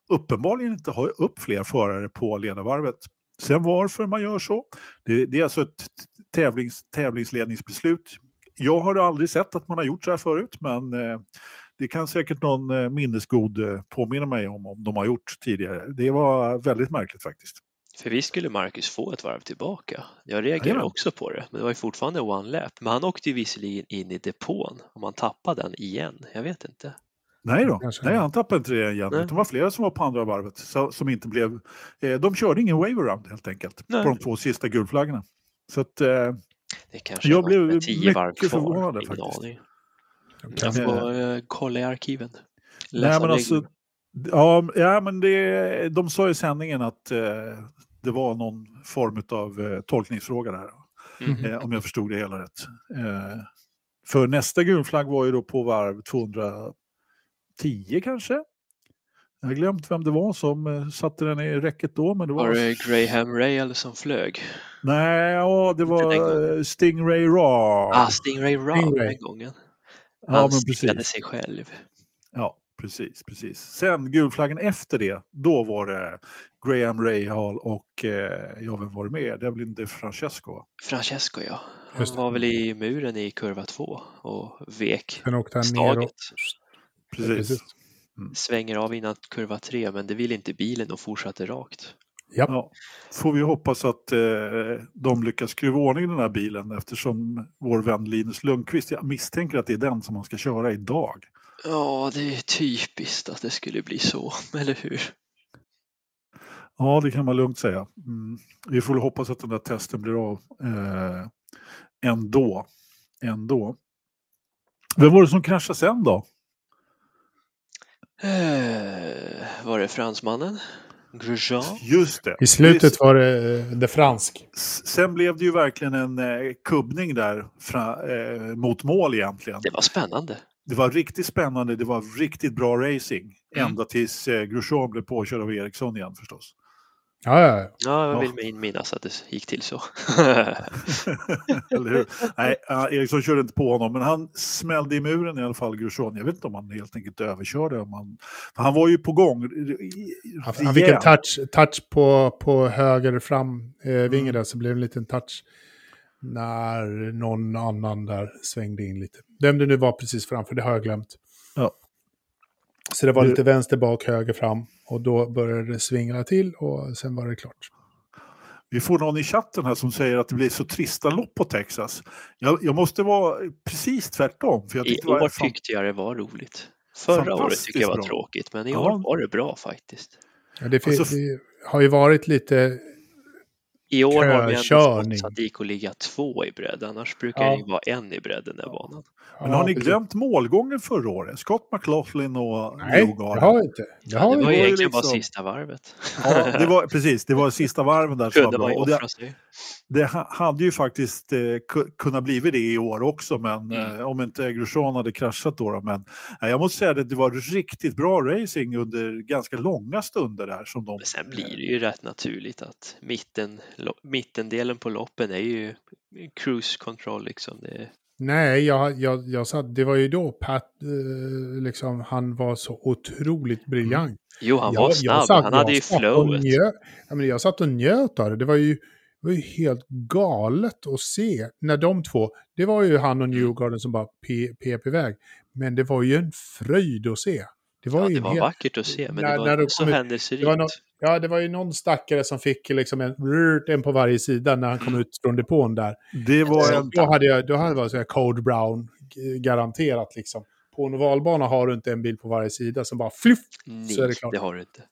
uppenbarligen inte ha upp fler förare på ledarvarvet. Sen varför man gör så? Det, det är alltså ett tävlings, tävlingsledningsbeslut. Jag har aldrig sett att man har gjort så här förut, men eh, det kan säkert någon minnesgod påminna mig om om de har gjort tidigare. Det var väldigt märkligt faktiskt. För vi skulle Marcus få ett varv tillbaka. Jag reagerade ja. också på det. Men det var ju fortfarande one lap. Men han åkte ju visserligen in i depån. Om han tappade den igen. Jag vet inte. Nej då. Nej, han tappade inte det igen. Nej. Det var flera som var på andra varvet. Som inte blev... De körde ingen wave around helt enkelt. Nej. På de två sista gulflaggorna. Så att... Det kanske jag blev mycket förvånad faktiskt. Jag får uh, kolla i arkiven. Läsa. Nej, men alltså, ja, ja, men det, de sa i sändningen att eh, det var någon form av eh, tolkningsfråga där. Mm-hmm. Eh, om jag förstod det hela rätt. Eh, för nästa gulflagg var ju då på varv tvåhundratio kanske. Jag har glömt vem det var som eh, satte den i räcket då. Men det var, var det Graham Rahal som flög? Nej, ja, det var Stingray Ra. Ah, Stingray Ra den gången. Han ja, stickade sig själv. Ja, precis, precis. Sen gulflaggen efter det, då var det Graham Rahal och eh, jag vem var det med? Det var väl inte Francesco? Francesco, ja. Han Just. var väl i muren i kurva två och vek staget. Precis. Mm. Svänger av innan kurva tre, men det vill inte bilen och fortsatte rakt. Japp. Ja, får vi hoppas att eh, de lyckas skruva ordning den här bilen eftersom vår vän Linus Lundqvist, jag misstänker att det är den som man ska köra idag. Ja, det är typiskt att det skulle bli så, eller hur? Ja, det kan man lugnt säga. Mm. Vi får hoppas att den där testen blir av eh, ändå. ändå. Vem var det som kraschade sen då? Eh, var det fransmannen? Grosjean. Just det. I slutet var det, det fransk. Sen blev det ju verkligen en eh, kubbning där fra, eh, mot mål egentligen. Det var spännande. Det var riktigt spännande. Det var riktigt bra racing. Mm. Ända tills eh, Grosjean blev påkörd av Eriksson igen förstås. Ja, ja, ja. ja jag vill ja. minnas att det gick till så. Eller hur? Nej, Eriksson körde inte på honom, men han smällde i muren i alla fall, Grosjean. Jag vet inte om han helt enkelt överkörde. Om han, han var ju på gång. Han, han fick en touch, touch på, på höger fram eh, vinge där, så blev en liten touch när någon annan där svängde in lite. Vem det nu var precis framför, det har jag glömt. Ja. Så det var lite vänster bak, höger fram. Och då började det svinga till och sen var det klart. Vi får någon i chatten här som säger att det blir så trista lopp på Texas. Jag, jag måste vara precis tvärtom. För jag tyckte I år fan... tyckte jag det var roligt. Förra året tyckte jag var bra. Tråkigt, men i ja. år var det bra faktiskt. Ja, det, alltså, det har ju varit lite... I år har vi ändå fått Sadiko ligga två i bredd. Annars brukar ja. det vara en i bredden den här banan. Men har ni glömt målgången förra året? Scott McLaughlin och Nej, Newgarden. Det har inte. Det, ja, det var, var ju egentligen liksom... bara sista varvet. Ja, det var, precis. Det var sista varven där. Kunde man ju offra sig. Det hade ju faktiskt eh, kunnat blivit det i år också, men mm. eh, om inte Grosjean hade kraschat då. då men eh, jag måste säga att det var riktigt bra racing under ganska långa stunder där. Som de, men sen blir det ju eh, rätt naturligt att mitten, lo, mittendelen på loppen är ju cruise control liksom. Det... Nej, jag, jag, jag sa, det var ju då Pat, eh, liksom, han var så otroligt briljant. Mm. Jo, han jag, var snabb. Satt, han hade ju flowet. Njö, jag, men jag satt och njöt av det. Det var ju Det var ju helt galet att se när de två, det var ju han och Newgarden som bara pep iväg, men det var ju en fröjd att se. Det var ja, ju det var helt, vackert att se, men när, det var när de så händelserikt. Det var någon, ja, det var ju någon stackare som fick liksom en, en på varje sida när han kom ut från depån där. Det var en, då hade jag, då hade jag så här Code Brown garanterat liksom. På en ovalbana har du inte en bil på varje sida som bara fluff, nej, så är det klart. Det har du inte.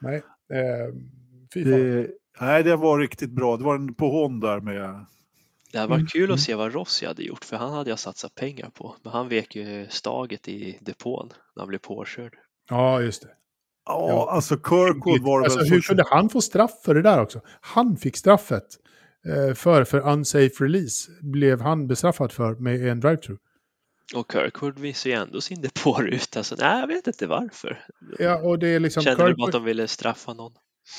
Nej, eh, fy fan. Det... Nej, det var riktigt bra. Det var en på hon där med... Det här var mm. kul att se vad Rossi hade gjort, för han hade jag satsat pengar på. Men han vek ju staget i depån när han blev påkörd. Ja, just det. Ja, ja. Alltså Kirkwood var det alltså, väl... Hur kunde han få straff för det där också? Han fick straffet för, för unsafe release blev han bestraffad för med en drive-through. Och Kirkwood visar ju ändå sin depåruta. Så nej, jag vet inte varför. Ja, och det är liksom... Kände Kirkwood... du bara att de ville straffa någon?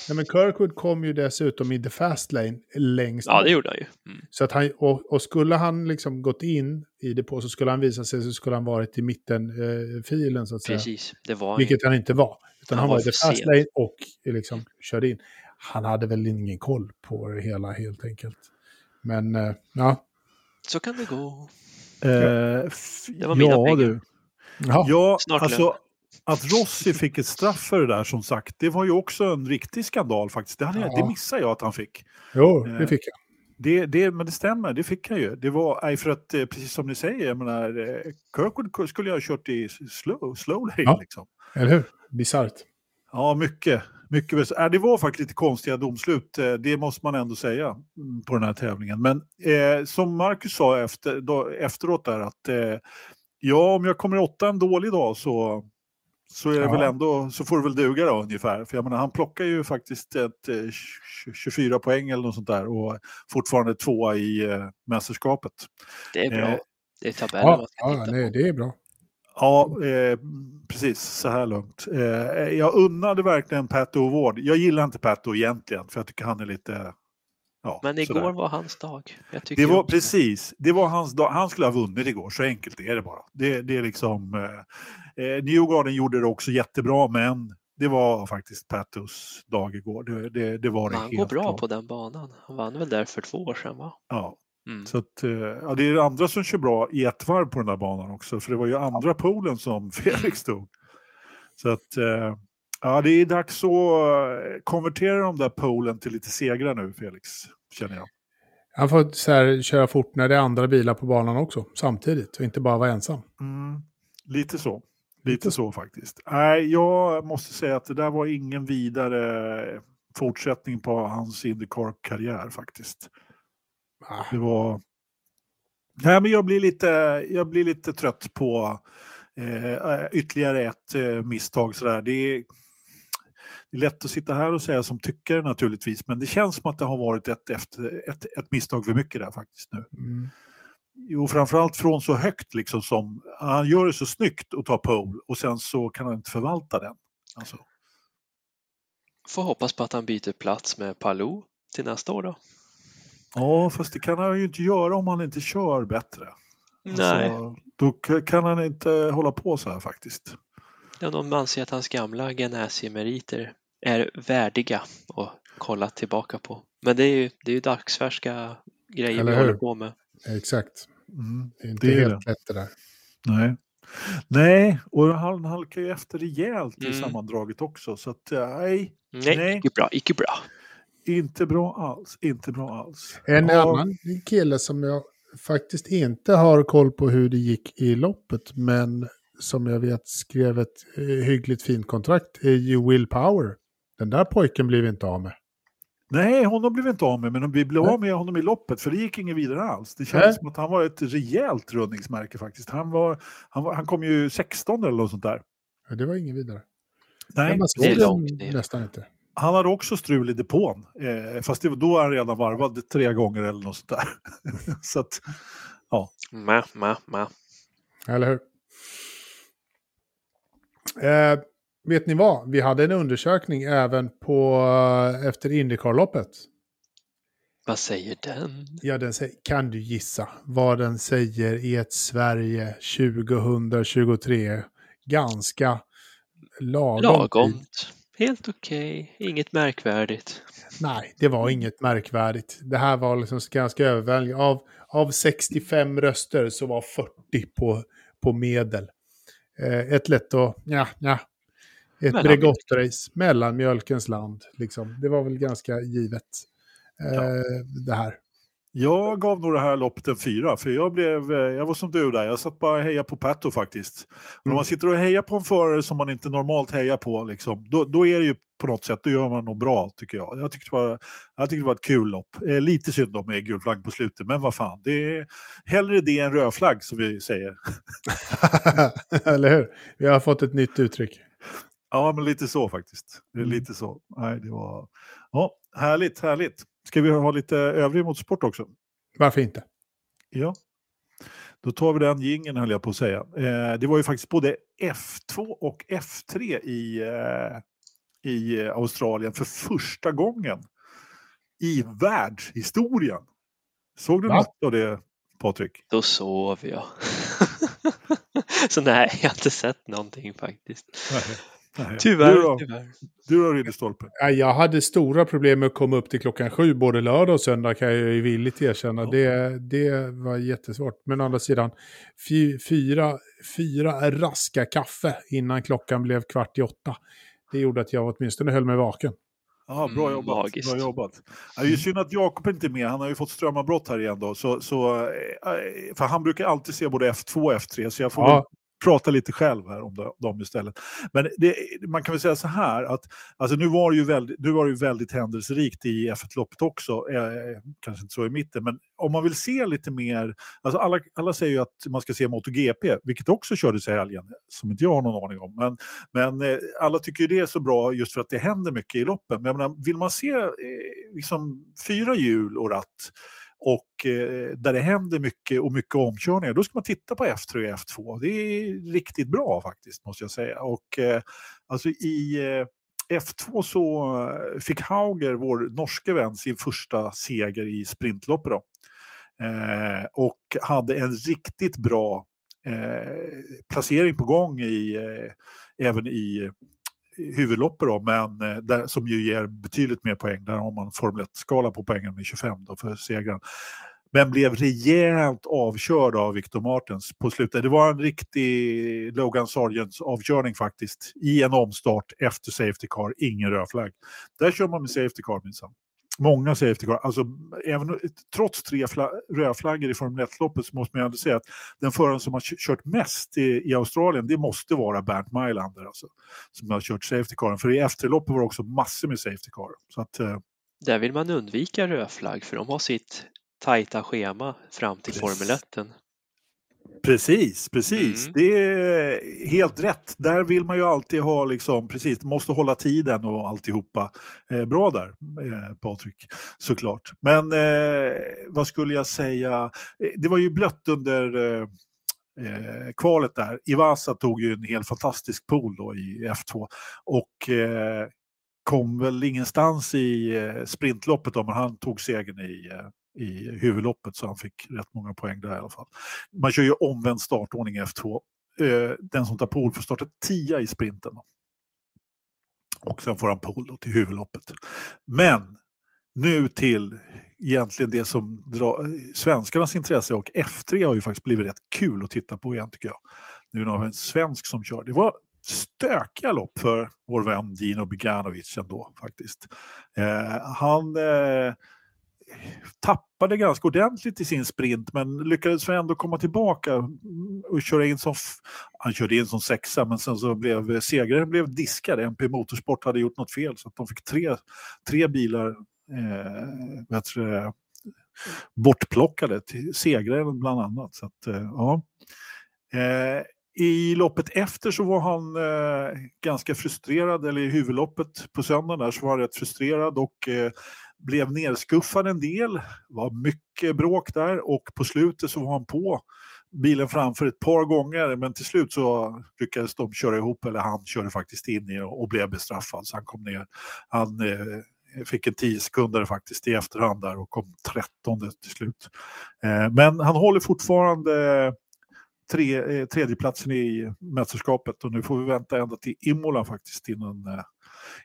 Nej, men Kirkwood kom ju dessutom i the fast lane längst. Ja, det gjorde han ju. Mm. Så att han, och, och skulle han liksom gått in i depå så skulle han visa sig, så skulle han varit i mittenfilen eh, så att säga. Precis, det var vilket ju. Han inte var. Utan han, han var i the fast sent. lane och liksom körde in. Han hade väl ingen koll på det hela helt enkelt. Men, eh, ja. Så kan det gå. Eh, det var mina ja, pengar. Du. Ja, ja alltså... Att Rossi fick ett straff för det där, som sagt, det var ju också en riktig skandal faktiskt. Det, hade, ja. det missade jag att han fick. Jo, det fick jag. Det, det, men det stämmer, det fick han ju. Det var, för att precis som ni säger, jag menar, Kirkwood skulle jag ha kört i slow, slow lane ja. liksom. Eller hur? Bizarrt. Ja, mycket. mycket äh, det var faktiskt lite konstiga domslut, det måste man ändå säga på den här tävlingen. Men eh, som Marcus sa efter, då, efteråt där, att eh, ja, om jag kommer åtta en dålig dag så... Så är det ja. väl ändå, så får det väl duga då ungefär. För jag menar, han plockar ju faktiskt ett, eh, tjugofyra poäng eller något sånt där. Och fortfarande tvåa i eh, mästerskapet. Det är bra. Eh, det är tabellen. Ja, ja nej, det är bra. Ja, eh, precis. Så här långt. Eh, jag unnade verkligen Pato O'Ward. Jag gillar inte Pato egentligen. För jag tycker han är lite... Ja, men igår sådär. var hans dag. Jag det var precis. Det var hans dag. Han skulle ha vunnit igår. Så enkelt är det bara. Det, det är liksom... Eh, Eh, Newgarden gjorde det också jättebra, men det var faktiskt Patos dag igår. Det, det, det var det han helt går bra klart. På den banan. Han vann väl där för två år sedan, va? Ja, mm. så att, eh, ja, det är andra som kör bra i ett varv på den där banan också. För det var ju andra polen som Felix tog. Så att, eh, ja, det är dags att konvertera de där polen till lite segrar nu, Felix, känner jag. Han får så här, köra fort när det är andra bilar på banan också, samtidigt. Och inte bara vara ensam. Mm, lite så. Lite så faktiskt. Nej, jag måste säga att det där var ingen vidare fortsättning på hans Indycar-karriär faktiskt. Ah. Det var... Nej, men jag blir lite, jag blir lite trött på eh, ytterligare ett eh, misstag. Sådär. Det, är, det är lätt att sitta här och säga som tycker naturligtvis. Men det känns som att det har varit ett, efter, ett, ett misstag för mycket där faktiskt nu. Mm. Jo, framförallt från så högt liksom som... Han gör det så snyggt att ta pole och sen så kan han inte förvalta den. Alltså. Får hoppas på att han byter plats med Palou till nästa år då. Ja, fast det kan han ju inte göra om han inte kör bättre. Nej. Alltså, då kan han inte hålla på så här faktiskt. Ja, de anser att hans gamla Ganassi-meriter är värdiga att kolla tillbaka på. Men det är ju, det är ju dagsfärska grejer vi håller på med. Exakt. Mm, det är inte det är helt det. lätt det där. Nej. Nej, och han halkar ju efter rejält mm. i sammandraget också. Så att nej. Nej, nej. Icke bra, icke bra. Inte bra alls, inte bra alls. En ja. annan kille som jag faktiskt inte har koll på hur det gick i loppet, men som jag vet skrev ett hyggligt fint kontrakt, är ju Will Power. Den där pojken blev inte av med. Nej, honom blev inte av med, men vi blev av med honom i loppet, för det gick ingen vidare alls. Det känns Nej. som att han var ett rejält rundningsmärke faktiskt. Han, var, han, var, han kom ju sexton eller något sånt där. Ja, det var ingen vidare. Nej, det är långt ner. Nästan inte. Han hade också strul i depån. Eh, fast det, då var han redan varvad tre gånger eller något sånt där. Så att, ja. Ma, ma, ma. Eller hur? Eh, vet ni vad? Vi hade en undersökning även på efter Indycar-loppet. Vad säger den? Ja, den säger, kan du gissa vad den säger i ett Sverige tjugohundratjugotre? Ganska lagom. Lagomt. Helt okej. Okay. Inget märkvärdigt. Nej, det var inget märkvärdigt. Det här var liksom ganska överväldigande. Av, av sextiofem röster så var fyrtio på, på medel. Ett lätt och, ja, ja. Ett Bregott-race mellan mjölkens land. Liksom. Det var väl ganska givet eh, ja. det här. Jag gav nog det här loppet en fyra. För jag, blev, jag var som du där. Jag satt bara och hejade på Pato faktiskt. Och när man sitter och hejar på en förare som man inte normalt hejar på. Liksom, då, då är det ju på något sätt. Då gör man nog bra tycker jag. Jag tyckte det var, jag tyckte det var ett kul lopp. Eh, lite synd om med gul flagg på slutet. Men vad fan. Det är hellre det än röd flagg som vi säger. Eller hur? Vi har fått ett nytt uttryck. Ja, men lite så faktiskt. Det är lite så. Nej, det var... Ja, härligt, härligt. Ska vi ha lite övrig motorsport också? Varför inte? Ja. Då tar vi den gingen, höll jag på att säga. Eh, det var ju faktiskt både F två och F tre i, eh, i Australien för första gången i världshistorien. Såg du Va? något av det, Patrik? Då sov jag. Så nej, jag har inte sett någonting faktiskt. Nej. Nej, tyvärr, du då, tyvärr. Du då, Riddestolpe? Jag hade stora problem med att komma upp till klockan sju både lördag och söndag, kan jag ju villigt erkänna. Ja. Det, det var jättesvårt. Men å andra sidan, fyra, fyra raska kaffe innan klockan blev kvart i åtta. Det gjorde att jag åtminstone höll mig vaken. Ja, bra jobbat. Mm, bra jobbat. Det är ju synd att Jakob inte är med. Han har ju fått strömavbrott här igen då. Så, så, för han brukar alltid se både F två och F tre, så jag får... Ja. Prata lite själv här om dem istället. Men det, man kan väl säga så här att alltså nu var det ju väldigt, nu var det ju väldigt händelserikt i F ett-loppet också. Eh, kanske inte så i mitten, men om man vill se lite mer, alltså alla, alla säger ju att man ska se MotoGP, vilket också kördes i helgen, som inte jag har någon aning om. Men, men eh, alla tycker ju det är så bra just för att det händer mycket i loppen. Men jag menar, vill man se eh, liksom fyra hjul och ratt och eh, där det händer mycket och mycket omkörningar, då ska man titta på F tre och F två. Det är riktigt bra faktiskt, måste jag säga. Och eh, alltså i eh, F två så fick Hauger, vår norske vän, sin första seger i sprintloppet då. Eh, och hade en riktigt bra eh, placering på gång i eh, även i huvudloppet då, men där, som ju ger betydligt mer poäng. Där har man Formel ett-skala på poängen i tjugofem då för segern. Men blev rejält avkörd av Victor Martens på slutet. Det var en riktig Logan Sargents avkörning faktiskt. I en omstart efter safety car. Ingen röd flagg. Där kör man med safety car minsann. Många safety car. Alltså, även, trots tre fla- röda flaggor i Formel ett-loppet så måste man ändå säga att den föraren som har k- kört mest i, i Australien, det måste vara Bernt Mailander alltså, som har kört safety caren. För i efterloppet var det också massor med safety car. Så att, eh... där vill man undvika röda flagg, för de har sitt tajta schema fram till Formel ett. Precis, precis. Mm. Det är helt rätt. Där vill man ju alltid ha liksom, precis, måste hålla tiden och alltihopa. Eh, bra där, eh, Patrik, såklart. Men eh, vad skulle jag säga? Det var ju blött under eh, eh, kvalet där. Ivasa tog ju en helt fantastisk pool då i F två. Och eh, kom väl ingenstans i sprintloppet då, men han tog segern i, i huvudloppet, så han fick rätt många poäng där i alla fall. Man kör ju omvänd startordning i F två. Den som tar pole får starta tio i sprinten. Och sen får han pole då till huvudloppet. Men nu till egentligen det som drar svenskarnas intresse, och F tre har ju faktiskt blivit rätt kul att titta på igen, tycker jag. Nu har vi en svensk som kör. Det var stökiga lopp för vår vän Gino Beganovic ändå faktiskt. Eh, han eh, tappade ganska ordentligt i sin sprint, men lyckades ändå komma tillbaka och köra in som f- han körde in som sexa, men sen så blev segraren blev diskad. M P Motorsport hade gjort något fel, så att de fick tre, tre bilar eh, bättre, bortplockade till segraren bland annat. Så att, eh, ja. Eh, I loppet efter så var han eh, ganska frustrerad, eller i huvudloppet på söndagen där så var han rätt frustrerad och eh, blev nedskuffad en del. Var mycket bråk där, och på slutet så var han på bilen framför ett par gånger, men till slut så lyckades de köra ihop, eller han körde faktiskt in i och, och blev bestraffad, så han kom ner. Han eh, fick en tio sekunder faktiskt i efterhand där och kom trettonde till slut. Eh, men han håller fortfarande eh, Tre, eh, tredjeplatsen i mästerskapet, och nu får vi vänta ända till Imola faktiskt innan, eh,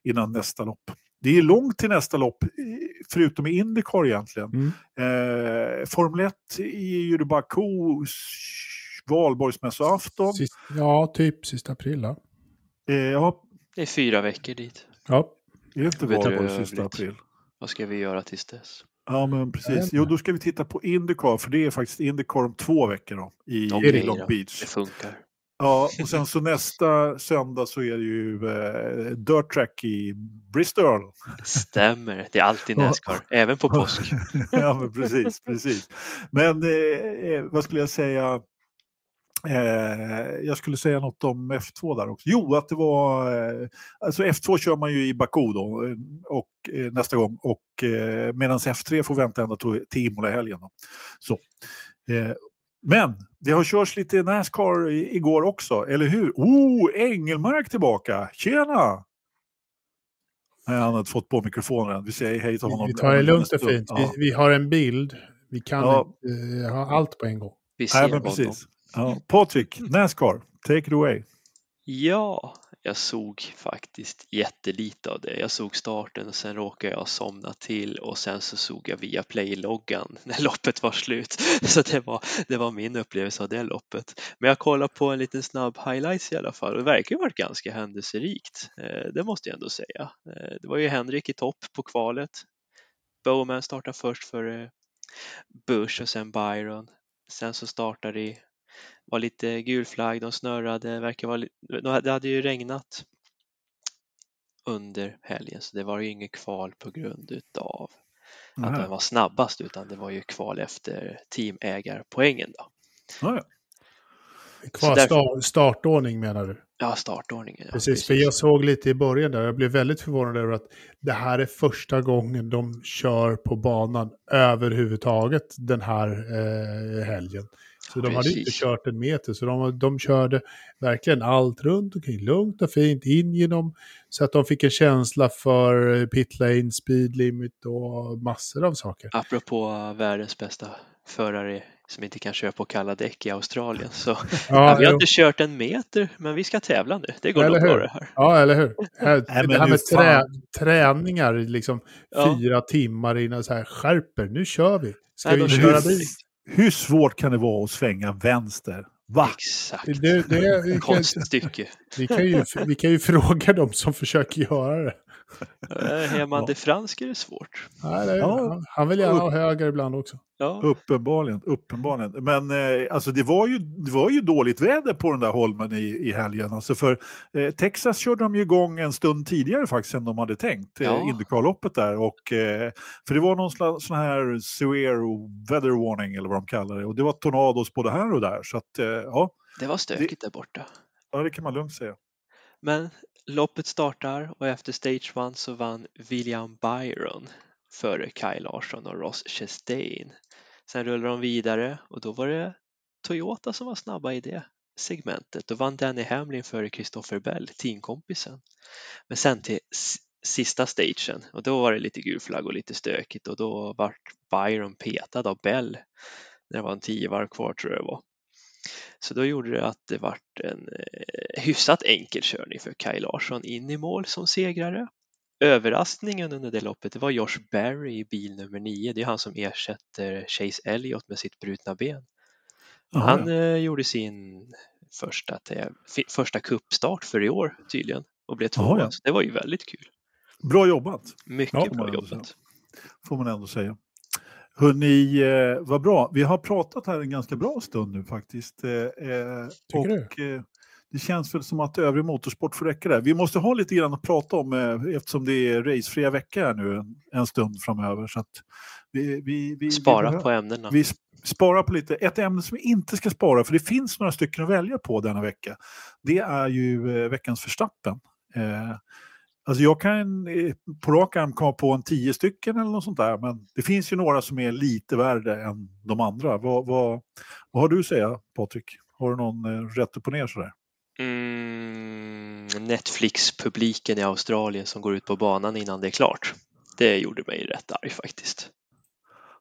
innan nästa lopp. Det är långt till nästa lopp förutom i Indycar egentligen. Mm. Eh, Formel ett är ju Baku valborgsmässoafton. Sist, ja, typ sista april. Ja. Eh, ja. Det är fyra veckor dit. Ja. Det är inte valborg sista april. Vad ska vi göra tills dess? Ja, men precis. Jo, då ska vi titta på Indycar, för det är faktiskt Indycar om två veckor då, i de Long Beach. Det funkar. Ja, och sen så nästa söndag så är det ju eh, Dirt Track i Bristol. Stämmer, det är alltid NASCAR, även på påsk. Ja, men precis, precis. Men eh, vad skulle jag säga? Eh, jag skulle säga något om F två där också. Jo, att det var eh, alltså F två kör man ju i Baku då, och eh, nästa gång, och eh, medan F tre får vänta ända till, till Imola helgen då. Så. Eh, men det har körts lite NASCAR i, igår också, eller hur? Oh, Engelmark tillbaka. Tjena. Nej, han har inte fått på mikrofonen än. Vi säger hej till honom. Vi tar det lugnt och fint. Ja. Vi, vi har en bild. Vi kan ja. inte eh, ha allt på en gång. Vi ser. Nej, men precis. Ja, Patrik, NASCAR, take it away. Ja, jag såg faktiskt jättelite av det. Jag såg starten och sen råkade jag somna till, och sen så såg jag via playloggan när loppet var slut. Så det var, det var min upplevelse av det loppet. Men jag kollade på en liten snabb highlights i alla fall. Det verkar ju varit ganska händelserikt, det måste jag ändå säga. Det var ju Henrik i topp på kvalet. Bowman startade först för Bush och sen Byron. Sen så startade i var lite gul flagg, de snurrade, verkar vara, det hade ju regnat under helgen, så det var ju inget kval på grund utav mm. att de var snabbast, utan det var ju kval efter teamägarpoängen då. Mm. Kval därför... startordning menar du? Ja, startordningen. Ja, precis, precis, för jag såg lite i början där, jag blev väldigt förvånad över att det här är första gången de kör på banan överhuvudtaget den här eh, helgen. Så de hade precis. Inte kört en meter, så de, de körde verkligen allt runt omkring, lugnt och fint in genom, så att de fick en känsla för pit lane, speed limit och massor av saker. Apropå världens bästa förare som inte kan köra på kalla däck i Australien, så ja, vi har jo. inte kört en meter, men vi ska tävla nu, det går nog bra det här. Ja, eller hur? Det här med trä, träningar liksom ja. fyra timmar innan så här skärper, nu kör vi. Ska Nej, vi köra bil? Hur svårt kan det vara att svänga vänster? Va? Exakt. Det, det, vi, kan, vi, kan ju, vi kan ju fråga dem som försöker göra det. Hemma det franska är det svårt. Nej, det är, ja. Han vill gärna ha höger ibland också. Ja. Uppenbarligen, uppenbarligen. Men eh, alltså det, var ju, det var ju dåligt väder på den där holmen i, i helgen. Alltså för eh, Texas körde de ju igång en stund tidigare faktiskt än de hade tänkt. Ja. Eh, Indycar-loppet där. Och, eh, för det var någon slags, sån här severe weather warning eller vad de kallar det. Och det var tornados både här och där. Så att, eh, ja. Det var stökigt det, där borta. Ja, det kan man lugnt säga. Men loppet startar, och efter stage ett så vann William Byron före Kyle Larsson och Ross Chastain. Sen rullar de vidare, och då var det Toyota som var snabba i det segmentet. Då vann Danny Hamlin före Christopher Bell, teamkompisen. Men sen till sista stagen, och då var det lite gul flagg och lite stökigt, och då var Byron petad av Bell när det var en tio varv kvar, tror jag det var. Så då gjorde det att det var en eh, hyfsat enkel körning för Kaj Larsson in i mål som segrare. Överraskningen under det loppet, det var Josh Berry i bil nummer nio. Det är han som ersätter Chase Elliott med sitt brutna ben. Aha. Han eh, gjorde sin första, f- första kuppstart för i år tydligen och blev tvåa. Det var ju väldigt kul. Bra jobbat. Mycket ja, bra jobbat. Får man ändå säga. Hörrni, eh, vad bra. Vi har pratat här en ganska bra stund nu faktiskt. Eh, och eh, det känns väl som att övrig motorsport får räcka där. Vi måste ha lite grann att prata om eh, eftersom det är racefria veckor här nu en, en stund framöver. Så att vi, vi, vi, spara vi på ämnena. Vi sparar på lite. Ett ämne som vi inte ska spara, för det finns några stycken att välja på denna vecka. Det är ju eh, veckans Verstappen. Eh, Alltså jag kan på rak arm komma på en tio stycken eller något sånt där. Men det finns ju några som är lite värre än de andra. Vad, vad, vad har du att säga, Patrik? Har du någon rätt upp och ner sådär? Mm, Netflix-publiken i Australien som går ut på banan innan det är klart. Det gjorde mig rätt arg faktiskt.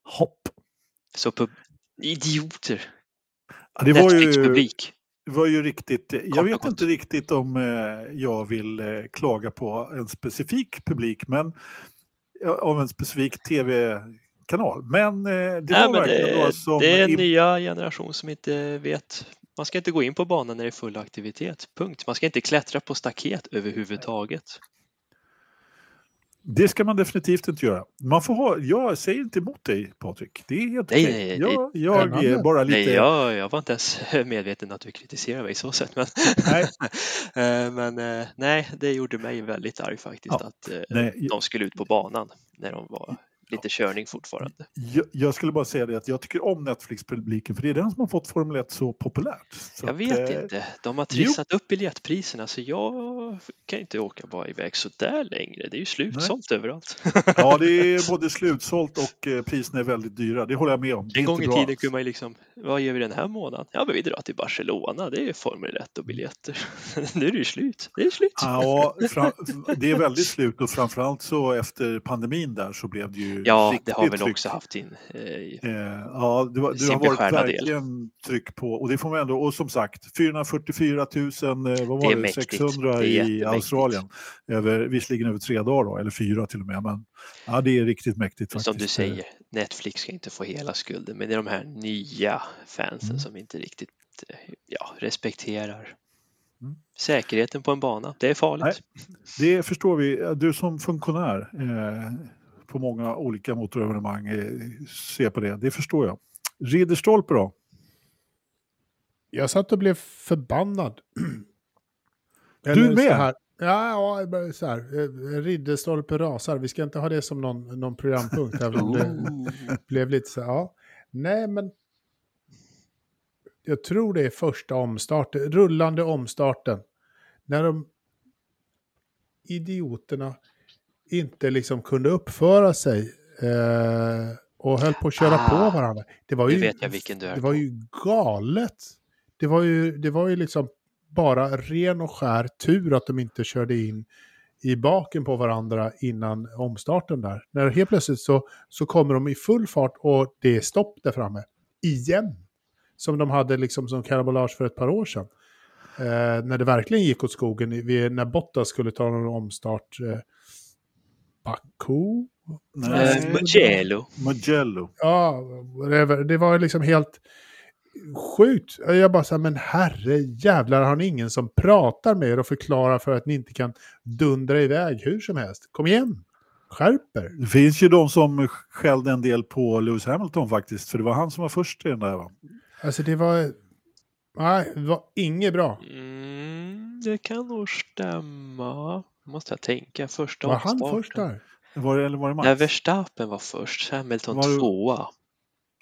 Hopp. Så pub- idioter. Ja, det var Netflix-publik. Ju... Det var ju riktigt, jag vet inte riktigt om jag vill klaga på en specifik publik, men av en specifik tv-kanal. Men det, Nej, var men det, några som det är en imp- nya generation som inte vet. Man ska inte gå in på banan när det är full aktivitet. Punkt. Man ska inte klättra på staket överhuvudtaget. Det ska man definitivt inte göra. Man får ha, jag säger inte emot dig, Patrik. Det är helt nej, okej. Nej, jag, jag är bara lite... Nej, jag, jag var inte ens medveten att du kritiserar mig så sätt. Men, nej. men nej, det gjorde mig väldigt arg faktiskt ja, att nej, de skulle ut på banan när de var lite ja. körning fortfarande. Jag, jag skulle bara säga det att jag tycker om Netflix-publiken, för det är den som har fått Formel ett så populärt. Så jag vet att, inte. De har trissat jo. upp biljettpriserna, så jag kan inte åka bara iväg så där längre. Det är ju slutsålt Nej. överallt. Ja, det är både slutsålt och priserna är väldigt dyra. Det håller jag med om. En gång i tiden kunde man ju liksom, vad gör vi den här månaden? Ja, men vi drar till Barcelona. Det är ju Formel ett och biljetter. Nu är det ju slut. Det är slut. Ja, fram, det är väldigt slut, och framförallt så efter pandemin där så blev det ju Ja, det har väl tryck. också haft in eh, eh, ja, det var, du har varit verkligen del. tryck på, och det får man ändå, och som sagt fyrahundrafyrtiofyra tusen eh, vad var det, det sexhundra i Australien över, visserligen över tre dagar då, eller fyra till och med, men ja, det är riktigt mäktigt faktiskt. Som du säger, Netflix ska inte få hela skulden, men det är de här nya fansen mm. som inte riktigt ja, respekterar Mm. säkerheten på en bana. Det är farligt. Nej, det förstår vi. Du som funktionär eh, på många olika motorevenemang se på det. Det förstår jag. Riddestolpe då? Jag satt och blev förbannad. Du Eller med? Så här. Ja, ja, så här. Riddestolpe rasar. Vi ska inte ha det som någon, någon programpunkt. Det blev lite så här. Ja. Nej, men jag tror det är första omstarten. Rullande omstarten. När de idioterna inte liksom kunde uppföra sig eh, och höll på att köra ah, på varandra. Det var ju, vet jag vilken du är det var ju galet. Det var ju, det var ju liksom bara ren och skär tur att de inte körde in i baken på varandra innan omstarten där. När helt plötsligt så, så kommer de i full fart och det är stopp där framme. Igen. Som de hade liksom som karambolage för ett par år sedan. Eh, när det verkligen gick åt skogen. När Bottas skulle ta någon omstart... Eh, Baku? Nej. Mugello. Mugello. Ja, det var liksom helt sjukt. Jag bara sa, men herre jävlar, har ni ingen som pratar med er och förklarar för att ni inte kan dundra iväg hur som helst? Kom igen, skärper. Det finns ju de som skällde en del på Lewis Hamilton faktiskt, för det var han som var först i den där, va? Alltså det var... Nej, det var inget bra. Mm, det kan nog stämma. Måste jag tänka. Första var han först där? Var det, eller var det Max? Nej, Verstappen var först. Hamilton var du... tvåa.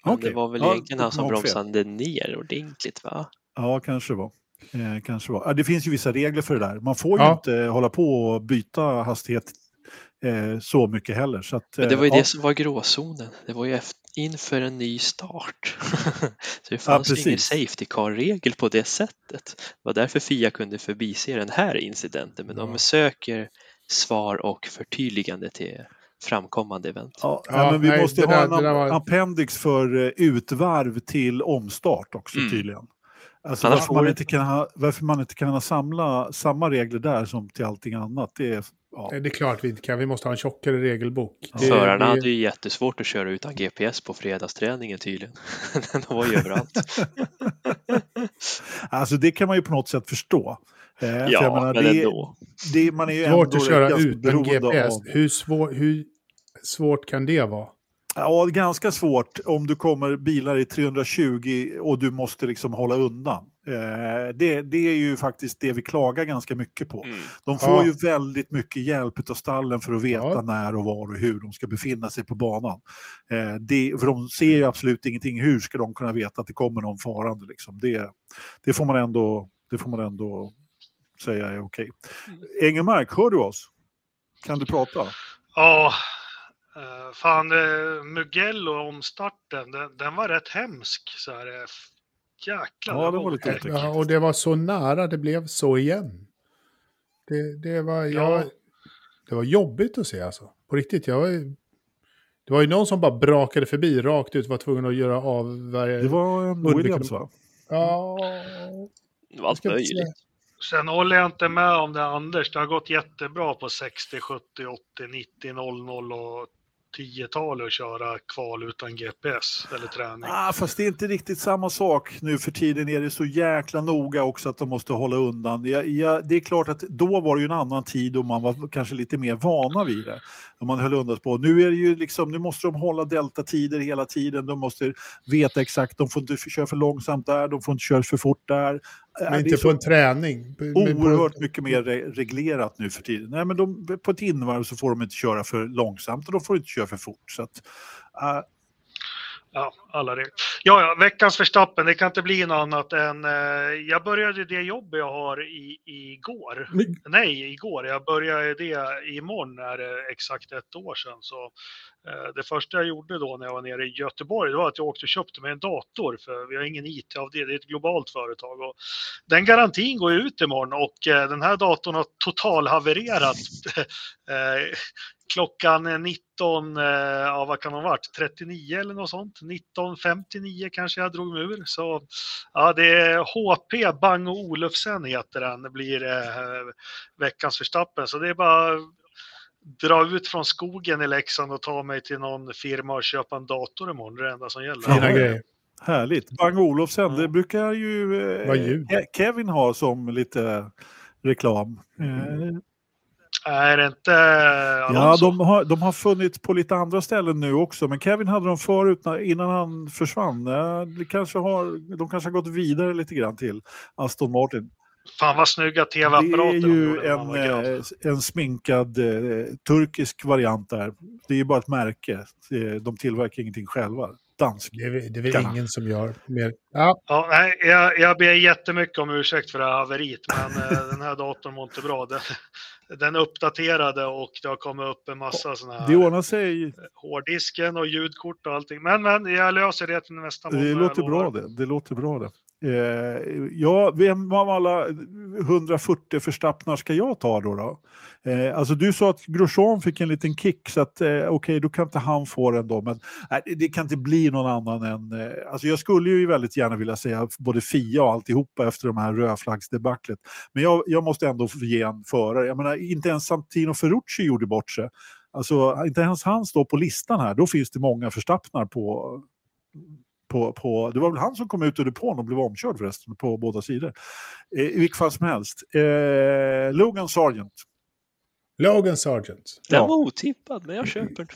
Men okay. Det var väl ja, egentligen han som bromsade fel. ner ordentligt, va? Ja, kanske var. Eh, kanske var. Ja, det finns ju vissa regler för det där. Man får ju ja. inte hålla på och byta hastighet eh, så mycket heller. Så att, eh, Men det var ju ja. det som var gråzonen. Det var ju efter, inför en ny start. Så det fanns ja, ju ingen safety car-regel på det sättet. Det var därför F I A kunde förbise den här incidenten. Men ja. de söker svar och förtydligande till framkommande event. Ja, ja, men vi nej, måste ha där, en var... appendix för utvarv till omstart också mm. tydligen. Alltså varför man, inte kan ha, varför man inte kan ha samla, samma regler där som till allting annat. Det är, ja. det är klart vi inte kan. Vi måste ha en tjockare regelbok. Ja. Det, Förarna det... hade ju jättesvårt att köra utan G P S på fredagsträningen tydligen. De var ju överallt. Alltså det kan man ju på något sätt förstå. Eh, ja, för jag menar, men det, ändå. Det, man är ju svårt ändå att köra utan G P S. Av... Hur, svår, hur svårt kan det vara? Ja, ganska svårt om du kommer bilar i trehundratjugo och du måste liksom hålla undan. Eh, det, det är ju faktiskt det vi klagar ganska mycket på. Mm. De får ja. ju väldigt mycket hjälp av stallen för att veta ja. när och var och hur de ska befinna sig på banan. Eh, det, för de ser ju absolut ingenting. Hur ska de kunna veta att det kommer någon farande? Liksom? Det, det får man ändå, det får man ändå säga är okej. Okay. Engelmark, hör du oss? Kan du prata? Ja. Uh, fan, uh, Mugello omstarten, den, den var rätt hemsk så här. Jäklar. Ja, det var lite ja, och det var så nära, det blev så igen. Det, det var ja. jag, det var jobbigt att se alltså. På riktigt, jag var ju, det var ju någon som bara brakade förbi rakt ut, var tvungen att göra av varje. Det var en Williams, va? Ja. Det var allt möjligt. Sen håller jag inte med om det Anders. Det har gått jättebra på sextio, sjuttio, åttio, nittio, noll noll och tiotal att köra kval utan G P S eller träning. Ah, fast det är inte riktigt samma sak nu för tiden, är det så jäkla noga också att de måste hålla undan. Jag, jag, det är klart att då var det ju en annan tid och man var kanske lite mer vana vid det. Om man höll undan på. Nu är det ju liksom, nu måste de hålla deltatider hela tiden. De måste veta exakt, de får inte köra för långsamt där, de får inte köra för fort där. Men inte på en träning. Oerhört mycket mer reglerat nu för tiden. Nej, men de, på ett invarv så får de inte köra för långsamt och de får inte köra för fort. Så att, uh... ja, alla det. Ja, ja, veckans Verstappen, det kan inte bli något annat än... Uh, jag började det jobb jag har i, igår. Men... Nej, igår. Jag började det imorgon, är det exakt ett år sedan. Så, uh, det första jag gjorde då när jag var nere i Göteborg, det var att jag åkte och köpte mig en dator. För vi har ingen I T av det, det är ett globalt företag. Och den garantin går ut imorgon och uh, den här datorn har totalhavererat... uh, klockan nitton, ja, vad kan det ha varit, trettionio eller något sånt, nitton femtionio kanske jag drog mig ur. Så ja, det är H P Bang och Olufsen heter den, det blir eh, veckans Verstappen. Så det är bara dra ut från skogen i Leksand och ta mig till någon firma och köpa en dator imorgon, det är det enda som gäller. Fina grejer. Härligt, Bang och Olufsen, mm. det brukar ju eh, Kevin ha som lite reklam. Mm. Nej, det är inte Alonso. Ja, de har, de har funnits på lite andra ställen nu också. Men Kevin hade dem förut innan han försvann. De kanske har, de kanske har gått vidare lite grann till Aston Martin. Fan vad snygga tv-apparater. Det är ju en, en sminkad eh, turkisk variant där. Det är ju bara ett märke. De tillverkar ingenting själva. Dansk. Det är, det är väl ingen som gör mer. Ja. Ja, nej, jag, jag ber jättemycket om ursäkt för det här haveriet. Men den här datorn var inte bra. Den, den uppdaterade och det har kommit upp en massa sådana här. Det ordnar sig. Hårddisken och ljudkort och allting. Men, men jag löser det till nästa månad. Det låter bra det. Det låter bra det. Eh, ja, vem av alla hundrafyrtio förstappnar ska jag ta då då? Eh, alltså du sa att Grosjean fick en liten kick så att eh, okej, okay, då kan inte han få den då, men nej, det kan inte bli någon annan än, eh, alltså jag skulle ju väldigt gärna vilja säga både F I A och alltihopa efter de här rödflaggsdebaclet, men jag, jag måste ändå ge en förare, jag menar inte ens Santino Ferrucci gjorde bort sig, alltså inte ens han står på listan här, då finns det många förstappnar på På, på, det var väl han som kom ut ur depån och blev omkörd förresten på båda sidor. Eh, I vilket fall som helst. Eh, Logan Sargent. Logan Sargent. Den ja. var otippad, men jag köper den.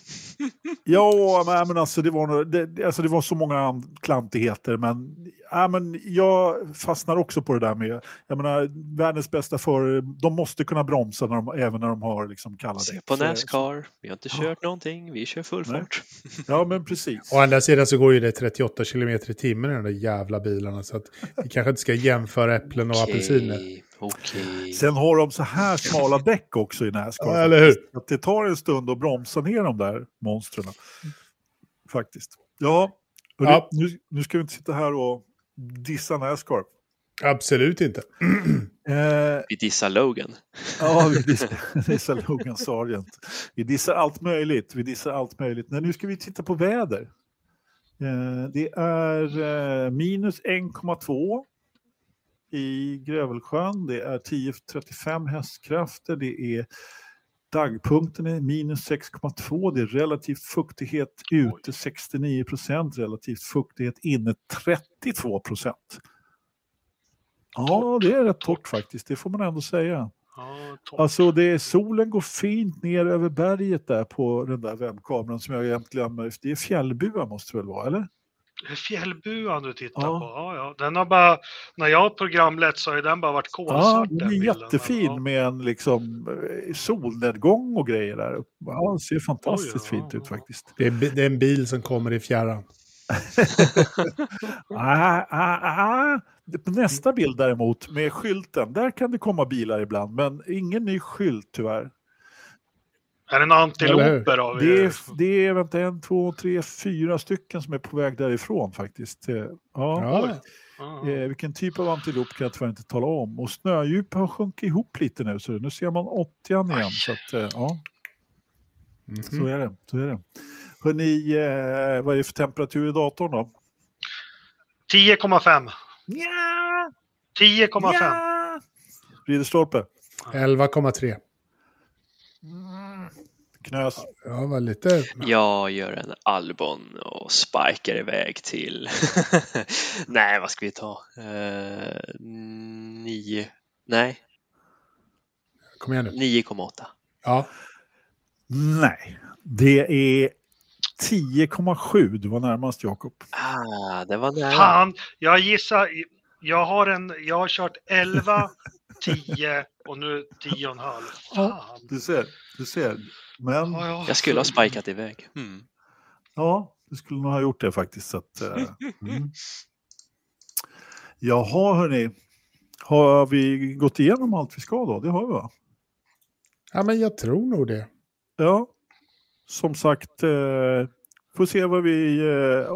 ja, men, men alltså, det var nog, det, alltså det var så många klantigheter. Men, äh, men jag fastnar också på det där med, jag menar, världens bästa för de måste kunna bromsa när de, även när de har liksom kallat det. Se på NASCAR, vi har inte kört ja. någonting, vi kör full fart. ja, men precis. Å andra sidan så går ju det trettioåtta kilometer i timmen i de där jävla bilarna. Så att vi kanske inte ska jämföra äpplen och okay. apelsiner. Okej. Sen har de så här smala däck också i NASCAR. Ja, eller hur? Att det tar en stund att bromsa ner de där monstren. Faktiskt. Ja, ja. Nu, nu ska vi inte sitta här och dissa NASCAR. Absolut inte. Uh, vi dissar Logan. Ja, vi dissar, dissar Logan Sargent. Vi dissar allt möjligt. Vi dissar allt möjligt. Men nu ska vi titta på väder. Uh, det är uh, minus en komma två i Grövelsjön. Det är tio till trettiofem hästkrafter. Det är dagpunkten är minus sex komma två. Det är relativ fuktighet ute sextionio procent. Relativt fuktighet inne trettiotvå procent. Ja, det är rätt torrt faktiskt. Det får man ändå säga. Ja, alltså det är, solen går fint ner över berget där på den där webbkameran som jag egentligen glömmer. Det är Fjällbua måste det väl vara, eller? Det är Fjällbuan du tittar ja. på. Ja, ja. Den har bara, när jag har programlett så har den bara varit kolsvart. Ja, den är jättefin ja. med en liksom solnedgång och grejer där uppe. Ja, det ser fantastiskt Oj, ja. fint ut faktiskt. Det är, det är en bil som kommer i fjärran. ah, ah, ah. Nästa bild däremot med skylten, där kan det komma bilar ibland, men ingen ny skylt tyvärr. Är det en antiloper av det är, det är vänta, en, två, tre, fyra stycken som är på väg därifrån faktiskt. Ja, ja. Eh, vilken typ av antilop kan jag tyvärr inte tala om. Och snödjup har sjunkit ihop lite nu, så nu ser man åttioan igen. Så att, eh, ja. Mm. Så är det, så är det. Hörrni, eh, vad är det för temperatur i datorn då? tio komma fem. Ja! tio komma fem. Ja! Riddestolpe. elva komma tre. Mm. Knös. Ja, var lite. Jag gör en Albon och spikar iväg till... Nej, vad ska vi ta? Uh, nio. Nej. Kom igen nu. nio komma åtta. Ja. Nej. Det är... tio komma sju, du var närmast Jakob. Ah, det var nära. Fan, jag gissar, jag har en, jag har kört elva, tio och nu tio komma fem. Ja, du ser, du ser. Men ja, ja. jag skulle ha spikat iväg. Mm. Ja, du skulle nog ha gjort det faktiskt. Så att, uh, mm. Jaha, hörni. Har vi gått igenom allt vi ska då? Det har vi va? Ja, men jag tror nog det. Ja. Som sagt, eh, får se vad vi, eh,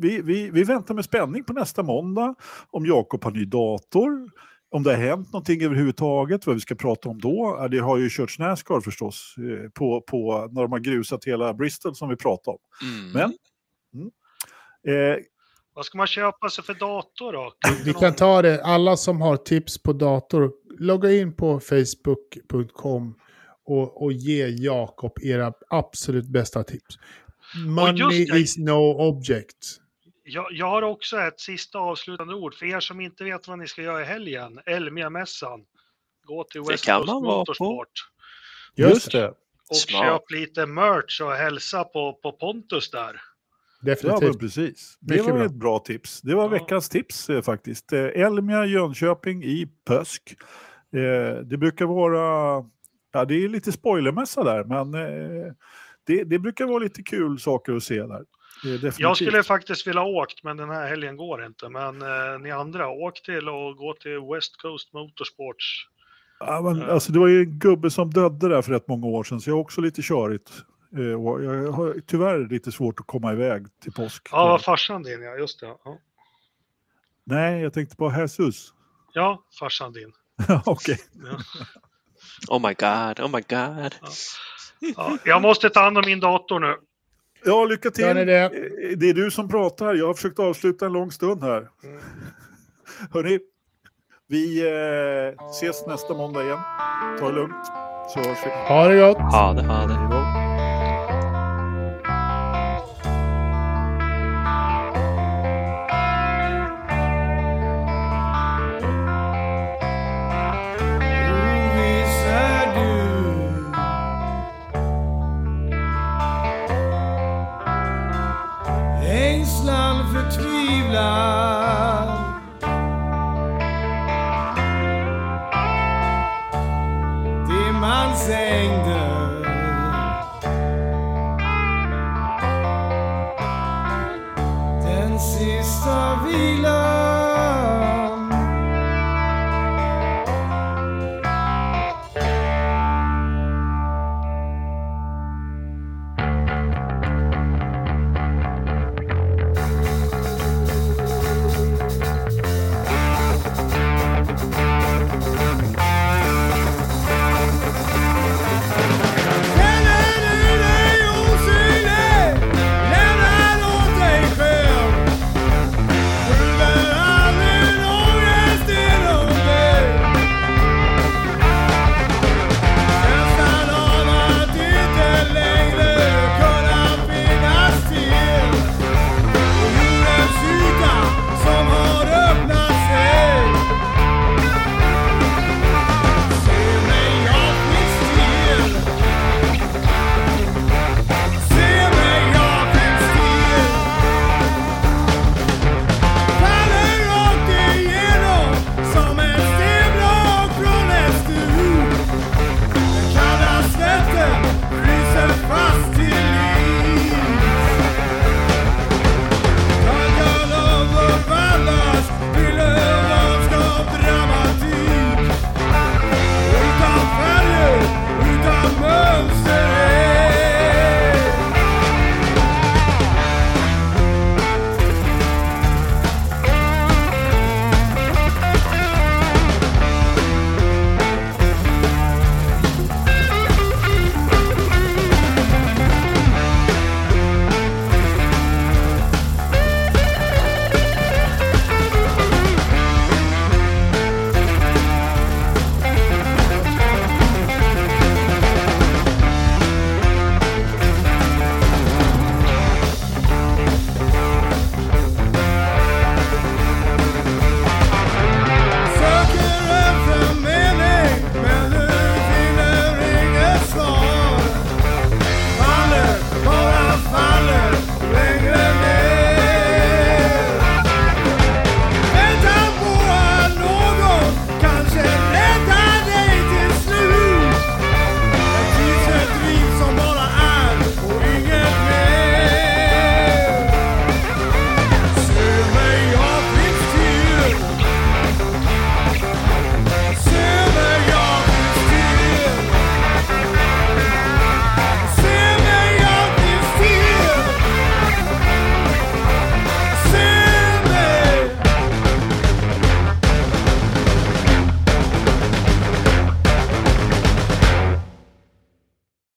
vi, vi... Vi väntar med spänning på nästa måndag. Om Jakob har ny dator. Om det har hänt någonting överhuvudtaget. Vad vi ska prata om då. Det har ju körts NASCAR förstås. Eh, på, på, när de har grusat hela Bristol som vi pratade om. Mm. Men... Mm, eh, vad ska man köpa sig för dator då? Vi kan ta det. Alla som har tips på dator. Logga in på facebook punkt com. Och, och ge Jakob era absolut bästa tips. Money det, is no object. Jag, jag har också ett sista avslutande ord. För er som inte vet vad ni ska göra i helgen. Elmia-mässan. Gå till West Coast Motorsport. Just, Just det. Och Smart. köp lite merch och hälsa på, på Pontus där. Definitivt. Ja, precis. Det Mycket var bra. ett bra tips. Det var ja. veckans tips eh, faktiskt. Elmia Jönköping i Pösk. Eh, det brukar vara... Ja, det är lite spoilermässa där, men eh, det, det brukar vara lite kul saker att se där. Jag skulle faktiskt vilja ha åkt, men den här helgen går inte. Men eh, ni andra, åk till och gå till West Coast Motorsports. Ja, men, eh. alltså, det var ju en gubbe som dödde där för rätt många år sedan, så jag har också lite körigt. Eh, jag har tyvärr lite svårt att komma iväg till påsk. Ja, farsan din, ja, just det. Ja. Nej, jag tänkte på Jesus. Ja, farsan din. Okej. Ja. Oh my god, oh my god. Ja. Ja, jag måste ta hand om min dator nu. Ja, lycka till. Ja, det, är det. det är du som pratar. Jag har försökt avsluta en lång stund här. Mm. Hörrni, vi eh, ses nästa måndag igen. Ta det lugnt. Så ha det gott. Ha det, ha det. Hejdå. Det man sängde